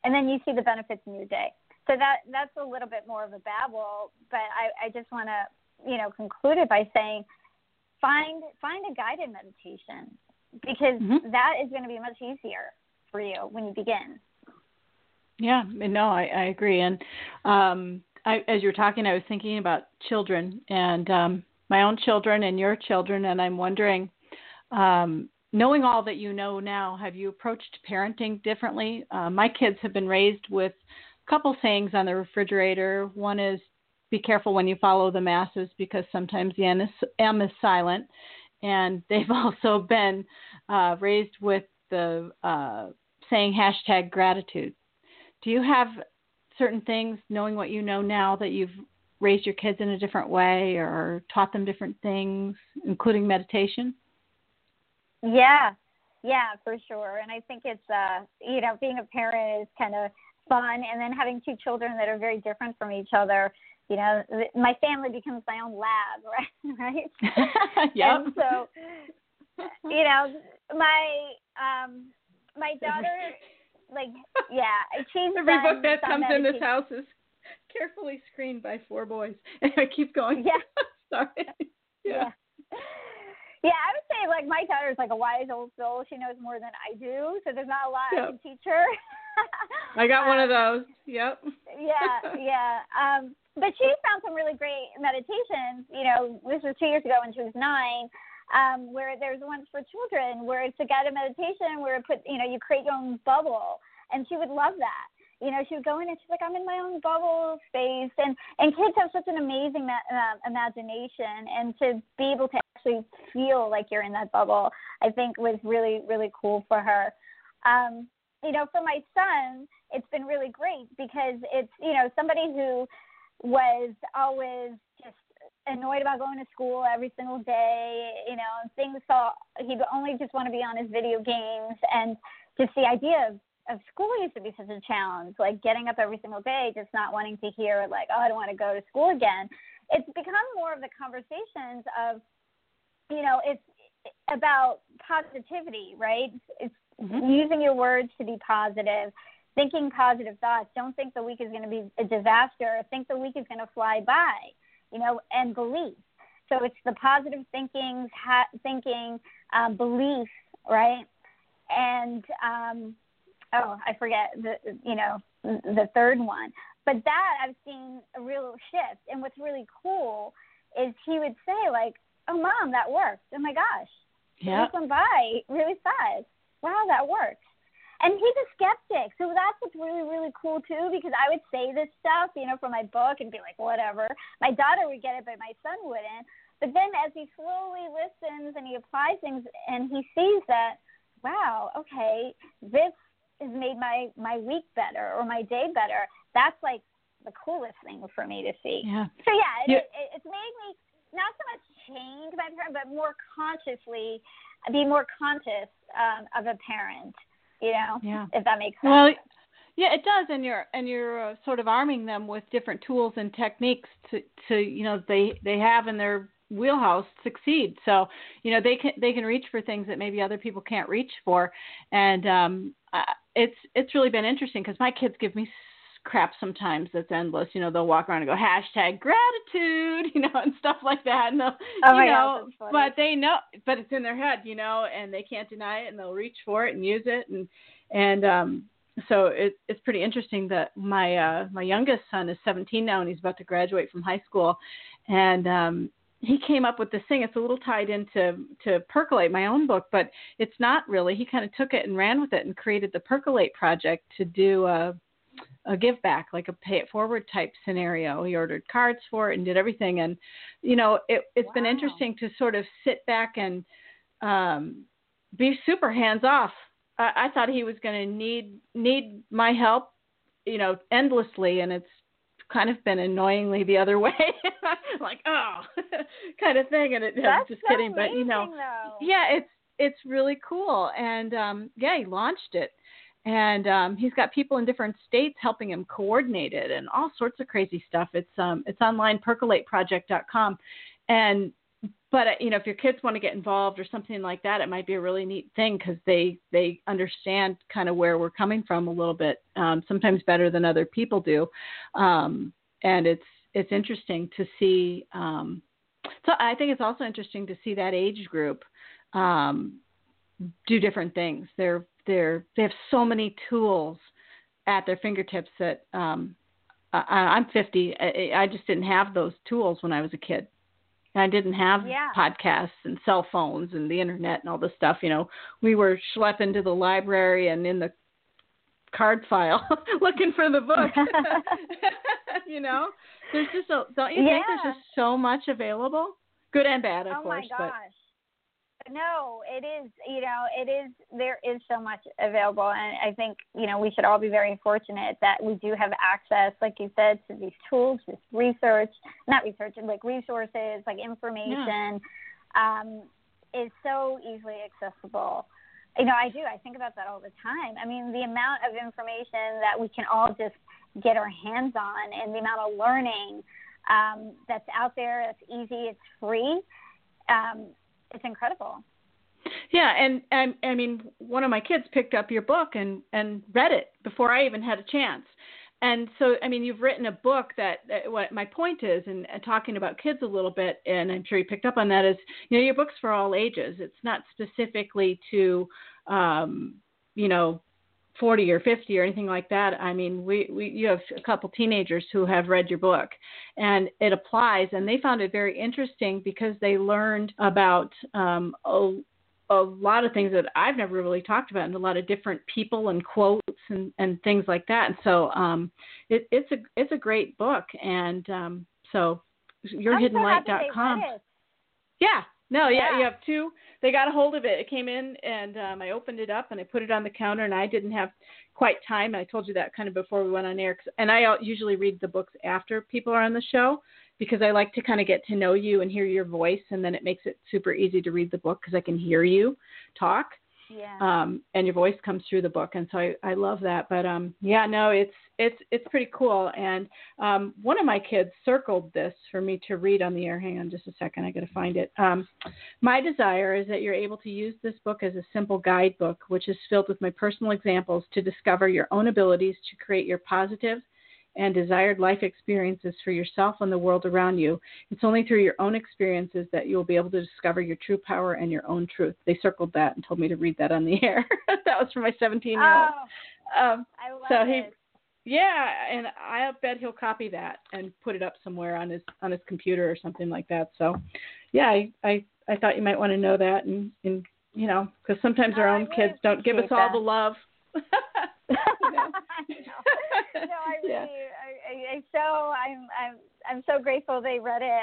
And then you see the benefits in your day. So that's a little bit more of a babble, but I just want to, you know, conclude it by saying find a guided meditation, because that is going to be much easier for you when you begin. Yeah, no, I agree. And as you were talking, I was thinking about children and my own children and your children, and I'm wondering, knowing all that you know now, have you approached parenting differently? My kids have been raised with a couple sayings on the refrigerator. One is, be careful when you follow the masses, because sometimes the M is silent. And they've also been raised with the saying #gratitude. Do you have certain things, knowing what you know now, that you've raised your kids in a different way or taught them different things, including meditation? Yeah, for sure. And I think it's, you know, being a parent is kind of fun. And then having two children that are very different from each other, you know, my family becomes my own lab, right? Yeah. And so, you know, my daughter, like, yeah, she's every book that comes meditation in this house is carefully screened by four boys. And I keep going. Yeah. Sorry. Yeah, I would say, like, my daughter's like a wise old soul. She knows more than I do, so there's not a lot I can teach her. I got one of those. Yep. Yeah. But she found some really great meditations. You know, this was 2 years ago when she was 9, where there's ones for children where it's a guided meditation where it puts, you know, you create your own bubble, and she would love that. You know, she would go in and she's like, I'm in my own bubble space. And kids have such an amazing imagination, and to be able to actually feel like you're in that bubble, I think was really, really cool for her. You know, for my son, it's been really great, because it's, you know, somebody who was always just annoyed about going to school every single day, you know, and he'd only just want to be on his video games, and just the idea of school used to be such a challenge, like getting up every single day, just not wanting to hear, like, oh, I don't want to go to school again. It's become more of the conversations of, you know, it's about positivity, right? It's using your words to be positive, thinking positive thoughts. Don't think the week is going to be a disaster. Think the week is going to fly by, you know, and belief. So it's the positive thinking, belief, right? And, I forget the third one. But that, I've seen a real shift. And what's really cool is he would say, like, oh, Mom, that worked. Oh, my gosh. Yeah. This went by really fast. Wow, that worked. And he's a skeptic. So that's what's really, really cool, too, because I would say this stuff, from my book and be like, whatever. My daughter would get it, but my son wouldn't. But then as he slowly listens and he applies things and he sees that, wow, okay, this has made my week better or my day better. That's like the coolest thing for me to see. Yeah. So, it's made me not so much change my parent, but more consciously be more conscious of a parent. If that makes sense. Well, yeah, it does, and you're sort of arming them with different tools and techniques to they have in their wheelhouse to succeed. So they can reach for things that maybe other people can't reach for, and it's really been interesting because my kids give me crap sometimes that's endless. They'll walk around and go hashtag gratitude, and stuff like that. And God, but they know, but it's in their head, and they can't deny it, and they'll reach for it and use it. And so it's pretty interesting that my youngest son is 17 now, and he's about to graduate from high school. And he came up with this thing. It's a little tied into Percolate, my own book, but it's not really. He kind of took it and ran with it and created the Percolate Project to do a give back, like a pay it forward type scenario. He ordered cards for it and did everything. And, it's been interesting to sort of sit back and be super hands off. I thought he was going to need my help, endlessly. And it's kind of been annoyingly the other way, like, oh, kind of thing. And I'm just so kidding. Amazing, but, though. Yeah, it's really cool. And he launched it. And he's got people in different states helping him coordinate it and all sorts of crazy stuff. It's online, percolateproject.com. And but if your kids want to get involved or something like that, it might be a really neat thing because they understand kind of where we're coming from a little bit, sometimes better than other people do. And it's interesting to see. So I think it's also interesting to see that age group do different things. They have so many tools at their fingertips that I'm 50. I just didn't have those tools when I was a kid. I didn't have podcasts and cell phones and the internet and all this stuff. We were schlepping to the library and in the card file looking for the book. There's just don't you think there's just so much available, good and bad, of course. Oh my gosh. No, it is, there is so much available. And I think, we should all be very fortunate that we do have access, like you said, to these tools, this resources, like information is so easily accessible. I think about that all the time. I mean, the amount of information that we can all just get our hands on and the amount of learning that's out there, that's easy, it's free. It's incredible. Yeah, and I mean, one of my kids picked up your book and read it before I even had a chance. And so, I mean, you've written a book that what my point is, and talking about kids a little bit, and I'm sure you picked up on that, is, your book's for all ages. It's not specifically to, 40 or 50 or anything like that. I mean, you have a couple teenagers who have read your book, and it applies, and they found it very interesting because they learned about a lot of things that I've never really talked about, and a lot of different people and quotes and things like that. And so it's a great book. And so yourhiddenlight.com. Yeah. No, you have two. They got a hold of it. It came in, and I opened it up, and I put it on the counter, and I didn't have quite time. I told you that kind of before we went on air. And I usually read the books after people are on the show because I like to kind of get to know you and hear your voice, and then it makes it super easy to read the book because I can hear you talk. Yeah. And your voice comes through the book. And so I love that. But it's pretty cool. And one of my kids circled this for me to read on the air. Hang on just a second. I got to find it. My desire is that you're able to use this book as a simple guidebook, which is filled with my personal examples to discover your own abilities to create your positive, and desired life experiences for yourself and the world around you. It's only through your own experiences that you'll be able to discover your true power and your own truth. They circled that and told me to read that on the air. That was from my 17-year-old. Oh, I love it. Yeah, and I bet he'll copy that and put it up somewhere on his computer or something like that. So, yeah, I thought you might want to know that, and you know, because sometimes our own kids don't give us all the love. I'm so grateful they read it.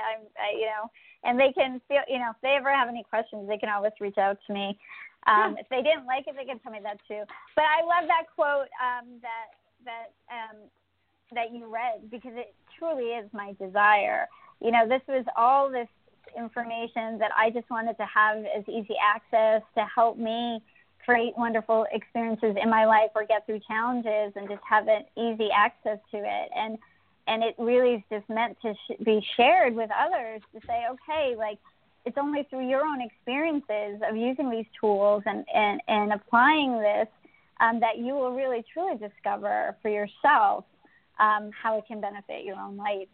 And they can feel, if they ever have any questions, they can always reach out to me. If they didn't like it, they can tell me that too. But I love that quote that you read, because it truly is my desire. This was all this information that I just wanted to have as easy access to help me create wonderful experiences in my life or get through challenges and just have an easy access to it. And it really is just meant to be shared with others, to say, okay, it's only through your own experiences of using these tools and applying this that you will really truly discover for yourself how it can benefit your own life.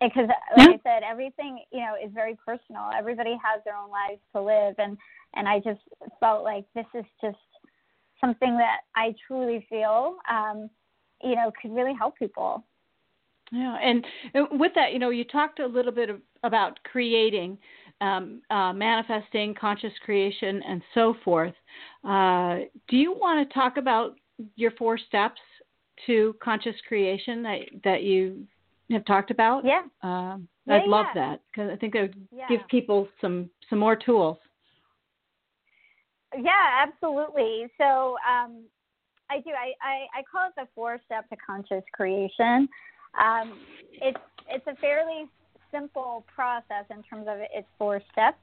Because, like I said, everything, is very personal. Everybody has their own lives to live. And I just felt like this is just something that I truly feel, could really help people. Yeah. And with that, you talked a little bit about creating, manifesting, conscious creation, and so forth. Do you want to talk about your 4 steps to conscious creation that you have talked about? Yeah. I'd love that, because I think that would give people some more tools. Yeah, absolutely. So I do. I call it the 4 step to conscious creation. It's a fairly simple process in terms of its 4 steps.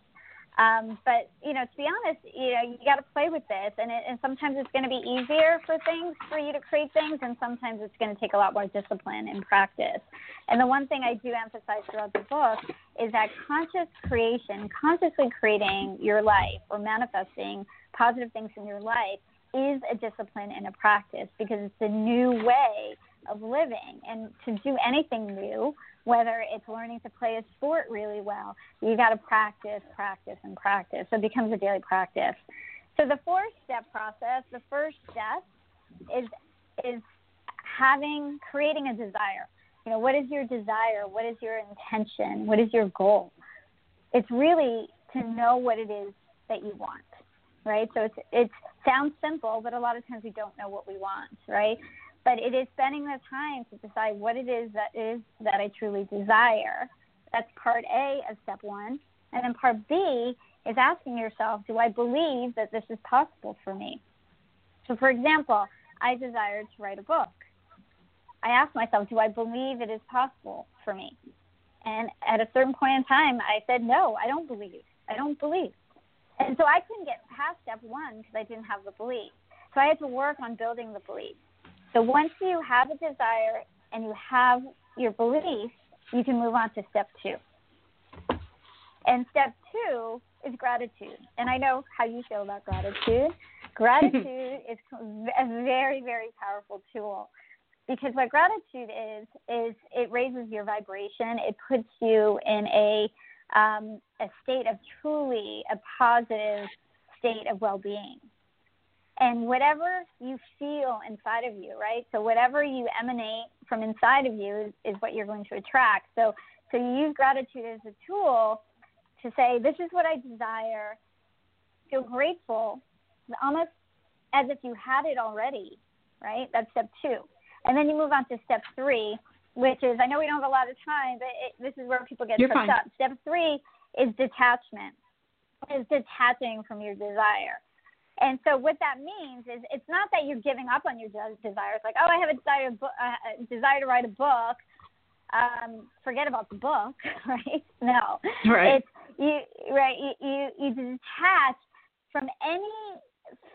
But, to be honest, you got to play with this. And sometimes it's going to be easier for you to create things. And sometimes it's going to take a lot more discipline and practice. And the one thing I do emphasize throughout the book is that conscious creation, consciously creating your life or manifesting positive things in your life, is a discipline and a practice, because it's a new way of living. And to do anything new, whether it's learning to play a sport really well, you got to practice, practice, and practice. So it becomes a daily practice. So the 4-step process, the first step is creating a desire. What is your desire? What is your intention? What is your goal? It's really to know what it is that you want, right? So it sounds simple, but a lot of times we don't know what we want, right? But it is spending the time to decide what it is that I truly desire. That's part A of step 1. And then part B is asking yourself, do I believe that this is possible for me? So, for example, I desired to write a book. I asked myself, do I believe it is possible for me? And at a certain point in time, I said, no, I don't believe. And so I couldn't get past step 1 because I didn't have the belief. So I had to work on building the belief. So once you have a desire and you have your belief, you can move on to step 2. And step 2 is gratitude. And I know how you feel about gratitude. Gratitude is a very, very powerful tool, because what gratitude is it raises your vibration. It puts you in a state of truly a positive state of well-being. And whatever you feel inside of you, right? So whatever you emanate from inside of you is what you're going to attract. So you use gratitude as a tool to say, this is what I desire. Feel grateful, almost as if you had it already, right? That's step 2. And then you move on to step 3, which is, I know we don't have a lot of time, but this is where people get tripped up. Step 3 is detachment. It's detaching from your desire. And so what that means is it's not that you're giving up on your desires. Like, oh, I have a desire to write a book. Forget about the book, right? No. Right. It's you detach from any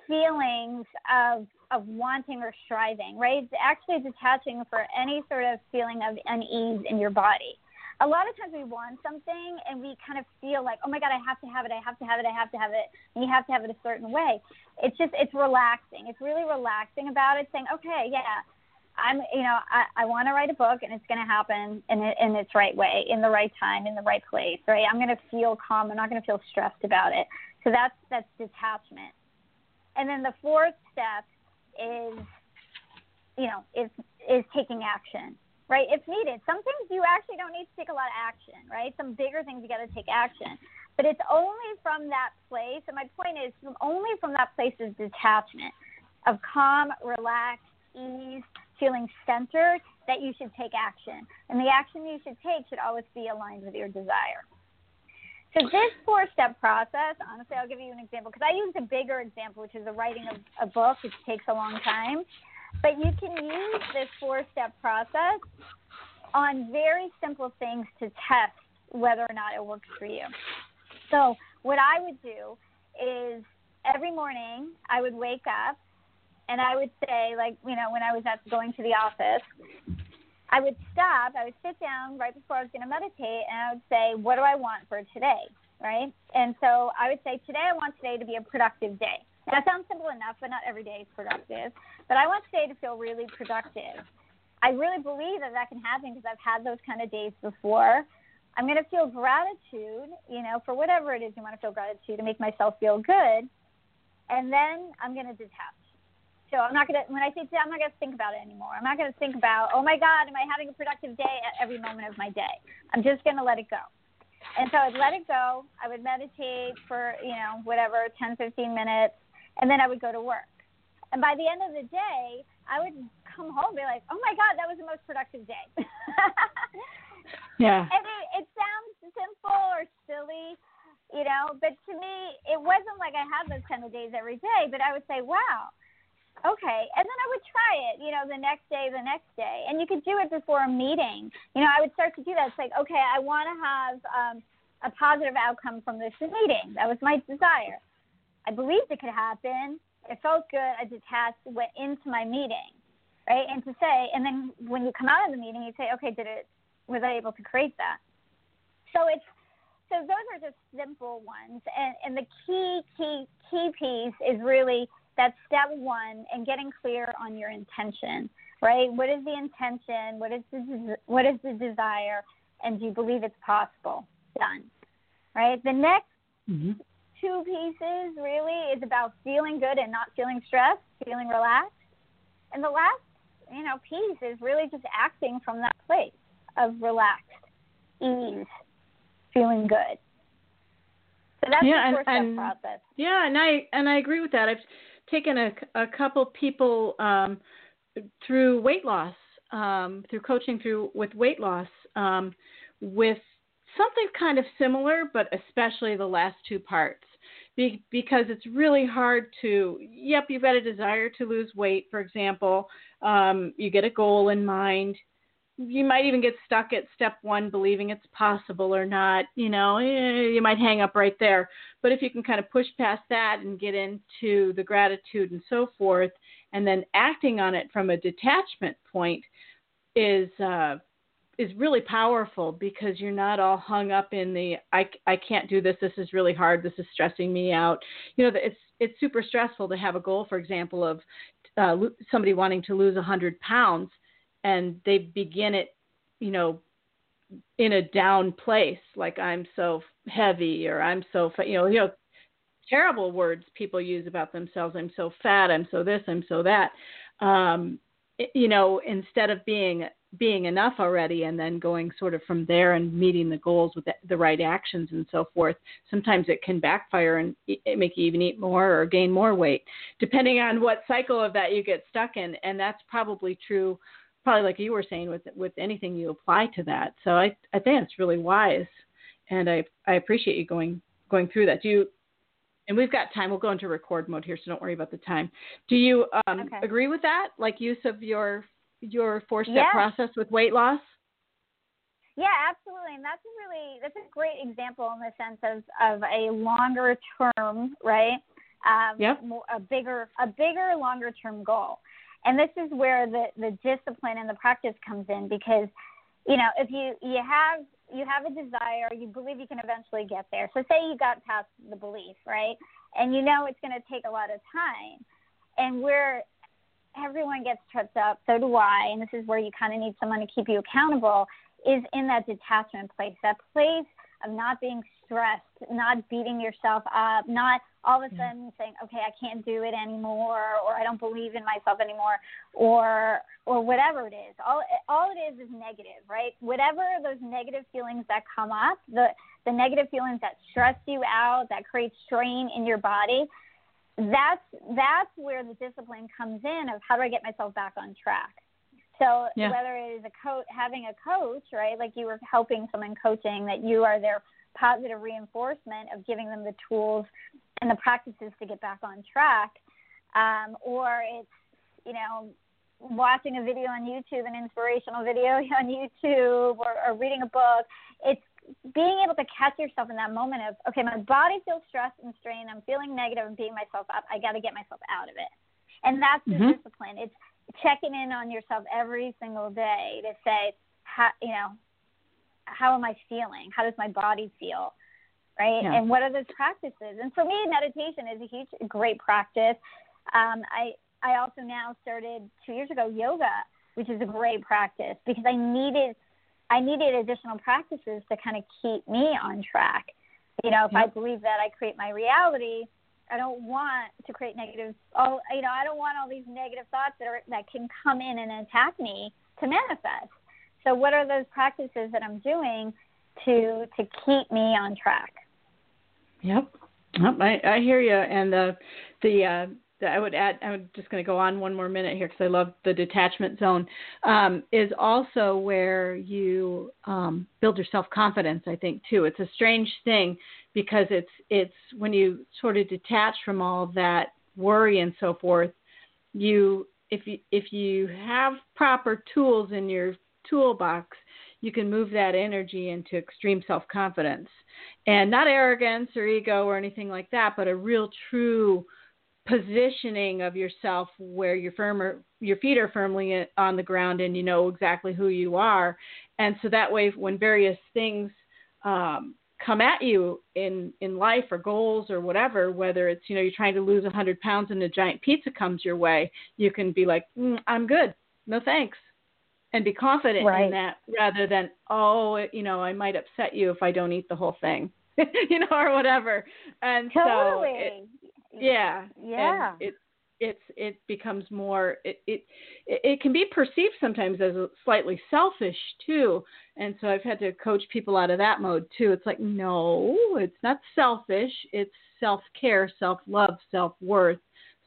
feelings of wanting or striving, right? It's actually detaching for any sort of feeling of unease in your body. A lot of times we want something and we kind of feel like, oh my God, I have to have it. And you have to have it a certain way. It's relaxing. It's really relaxing about it, saying, okay, yeah, I want to write a book, and it's going to happen in its right way, in the right time, in the right place, right? I'm going to feel calm. I'm not going to feel stressed about it. So that's detachment. And then the fourth step is taking action, right? If needed. Some things you actually don't need to take a lot of action, right? Some bigger things you got to take action. But it's only from that place, and my point is only from that place is detachment, of calm, relaxed, ease, feeling centered, that you should take action. And the action you should take should always be aligned with your desire. So this four-step process, honestly, I'll give you an example, because I used a bigger example, which is the writing of a book, which takes a long time. But you can use this four-step process on very simple things to test whether or not it works for you. So what I would do is every morning I would wake up and I would say, when I was going to the office, I would stop, I would sit down right before I was going to meditate, and I would say, what do I want for today, right? And so I would say, today I want today to be a productive day. That sounds simple enough, but not every day is productive. But I want today to feel really productive. I really believe that can happen because I've had those kind of days before. I'm going to feel gratitude, for whatever it is you want to feel gratitude, to make myself feel good. And then I'm going to detach. So I'm not going to, when I say today, I'm not going to think about it anymore. I'm not going to think about, oh my God, am I having a productive day at every moment of my day? I'm just going to let it go. And so I'd let it go. I would meditate for, 10, 15 minutes. And then I would go to work. And by the end of the day, I would come home and be like, oh my God, that was the most productive day. Yeah. And it sounds simple or silly, but to me, it wasn't like I had those kind of days every day, but I would say, wow, okay. And then I would try it, the next day. And you could do it before a meeting. I would start to do that. It's like, okay, I want to have a positive outcome from this meeting. That was my desire. I believed it could happen. It felt good. I detached, went into my meeting, right? And to say, and then when you come out of the meeting, you say, okay, was I able to create that? So those are just simple ones. And the key piece is really that step one and getting clear on your intention, right? What is the intention? What is the desire? And do you believe it's possible? Done, right? The next two pieces really is about feeling good and not feeling stressed, feeling relaxed. And the last, piece is really just acting from that place of relaxed ease, feeling good. So that's the four-step process. Yeah, and I agree with that. I've taken a couple people through weight loss, through coaching with weight loss, with something kind of similar, but especially the last two parts. Because it's really hard to, you've got a desire to lose weight, for example. You get a goal in mind. You might even get stuck at step one, believing it's possible or not. You might hang up right there. But if you can kind of push past that and get into the gratitude and so forth, and then acting on it from a detachment point is really powerful, because you're not all hung up in the I can't do this. This is really hard. This is stressing me out. It's super stressful to have a goal, for example, of somebody wanting to lose 100 pounds, and they begin it, in a down place, like I'm so heavy or I'm so terrible words people use about themselves. I'm so fat. I'm so this. I'm so that. Instead of being enough already, and then going sort of from there and meeting the goals with the right actions and so forth. Sometimes it can backfire and make you even eat more or gain more weight, depending on what cycle of that you get stuck in. And that's probably true, like you were saying, with anything you apply to that. So I think it's really wise, and I appreciate you going through that. And we've got time. We'll go into record mode here, so don't worry about the time. Do you agree with that? Like use of your four-step process with weight loss? Yeah, absolutely. And that's a great example in the sense of a longer term, right? A bigger, longer term goal. And this is where the discipline and the practice comes in, because, if you have a desire, you believe you can eventually get there. So say you got past the belief, right? And it's going to take a lot of time. And everyone gets tripped up, so do I, and this is where you kind of need someone to keep you accountable, is in that detachment place, that place of not being stressed, not beating yourself up, not all of a sudden saying, okay, I can't do it anymore, or I don't believe in myself anymore, or whatever it is. All it is negative, right? Whatever those negative feelings that come up, the negative feelings that stress you out, that create strain in your body, that's where the discipline comes in of how do I get myself back on track? So whether it is having a coach, right, like you were helping someone coaching, that you are their positive reinforcement of giving them the tools and the practices to get back on track, or it's, you know, watching a video on YouTube, an inspirational video on YouTube, or reading a book. It's being able to catch yourself in that moment of, okay, my body feels stressed and strained, I'm feeling negative and beating myself up, I got to get myself out of it. And that's the discipline. It's checking in on yourself every single day to say, how am I feeling? How does my body feel? Right. Yeah. And what are those practices? And for me, meditation is a great practice. I also now started 2 years ago, yoga, which is a great practice because I needed additional practices to kind of keep me on track. You know, if I believe that I create my reality, I don't want to create negative. I don't want all these negative thoughts that can come in and attack me to manifest. So, what are those practices that I'm doing to keep me on track? Yep, I hear you. And I'm just going to go on one more minute here because I love the detachment zone, is also where you build your self-confidence, I think, too. It's a strange thing because it's when you sort of detach from all that worry and so forth, if you have proper tools in your toolbox, you can move that energy into extreme self-confidence. And not arrogance or ego or anything like that, but a real true positioning of yourself where your feet are firmly on the ground and you know exactly who you are. And so that way, when various things come at you in life or goals or whatever, whether it's, you're trying to lose 100 pounds and a giant pizza comes your way, you can be like, I'm good. No, thanks. And be confident in that rather than, I might upset you if I don't eat the whole thing, or whatever. And totally. And it becomes more, it can be perceived sometimes as slightly selfish too. And so I've had to coach people out of that mode too. It's like, no, it's not selfish. It's self-care, self-love, self-worth,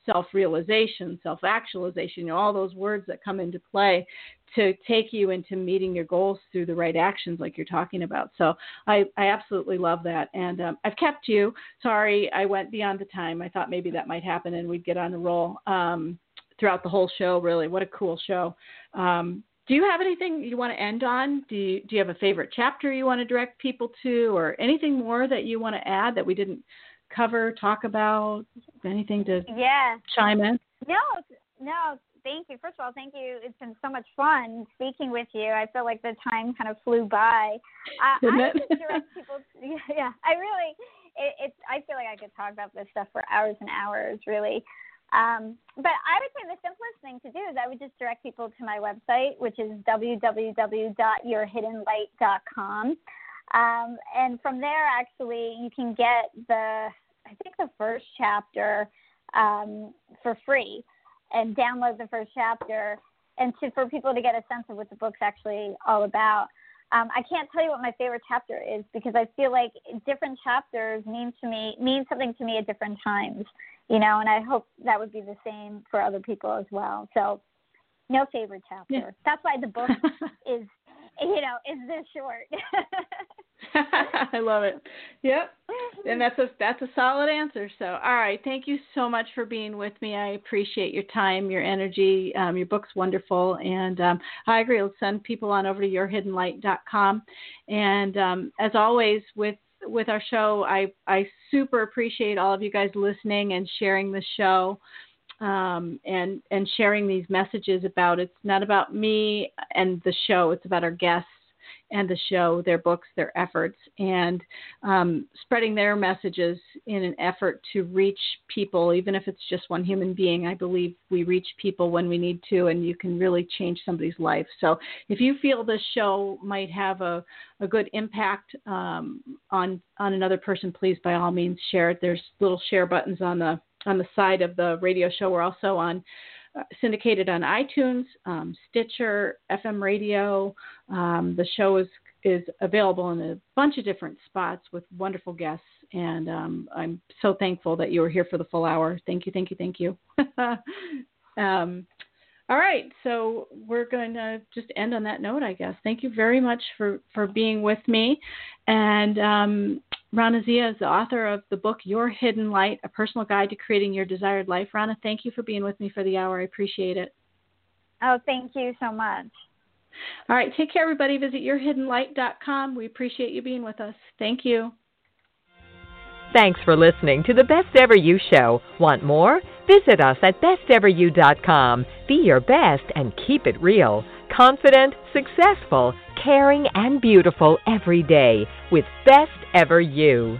self-realization, self-actualization, all those words that come into play to take you into meeting your goals through the right actions like you're talking about. So I absolutely love that. And I've kept you. Sorry, I went beyond the time. I thought maybe that might happen and we'd get on a roll throughout the whole show, really. What a cool show. Do you have anything you want to end on? Do you have a favorite chapter you want to direct people to or anything more that you want to add that we didn't cover, talk about, anything to chime in? No. Thank you. First of all, thank you. It's been so much fun speaking with you. I feel like the time kind of flew by. I direct people. I feel like I could talk about this stuff for hours and hours, really. But I would say the simplest thing to do is I would just direct people to my website, which is www.yourhiddenlight.com. And from there, actually, you can get the first chapter for free. And download the first chapter, and for people to get a sense of what the book's actually all about. I can't tell you what my favorite chapter is because I feel like different chapters mean something to me at different times, and I hope that would be the same for other people as well. So no favorite chapter. Yeah. That's why the book is this short. I love it. Yep. And that's a solid answer. So, all right. Thank you so much for being with me. I appreciate your time, your energy. Your book's wonderful. And I agree. Let's send people on over to yourhiddenlight.com. And as always with our show, I super appreciate all of you guys listening and sharing the show. And sharing these messages about, it's not about me and the show, it's about our guests and the show, their books, their efforts, and spreading their messages in an effort to reach people, even if it's just one human being. I believe we reach people when we need to, and you can really change somebody's life. So if you feel this show might have a good impact on another person, please, by all means, share it. There's little share buttons on the side of the radio show. We're also on syndicated on iTunes, Stitcher, FM radio. The show is available in a bunch of different spots with wonderful guests. And I'm so thankful that you were here for the full hour. Thank you, thank you, thank you. All right. So we're going to just end on that note, I guess. Thank you very much for being with me. And Raana Zia is the author of the book, Your Hidden Light, A Personal Guide to Creating Your Desired Life. Raana, thank you for being with me for the hour. I appreciate it. Oh, thank you so much. All right. Take care, everybody. Visit yourhiddenlight.com. We appreciate you being with us. Thank you. Thanks for listening to the Best Ever You Show. Want more? Visit us at besteveryou.com. Be your best and keep it real. Confident, successful, caring, and beautiful every day with Best Ever You.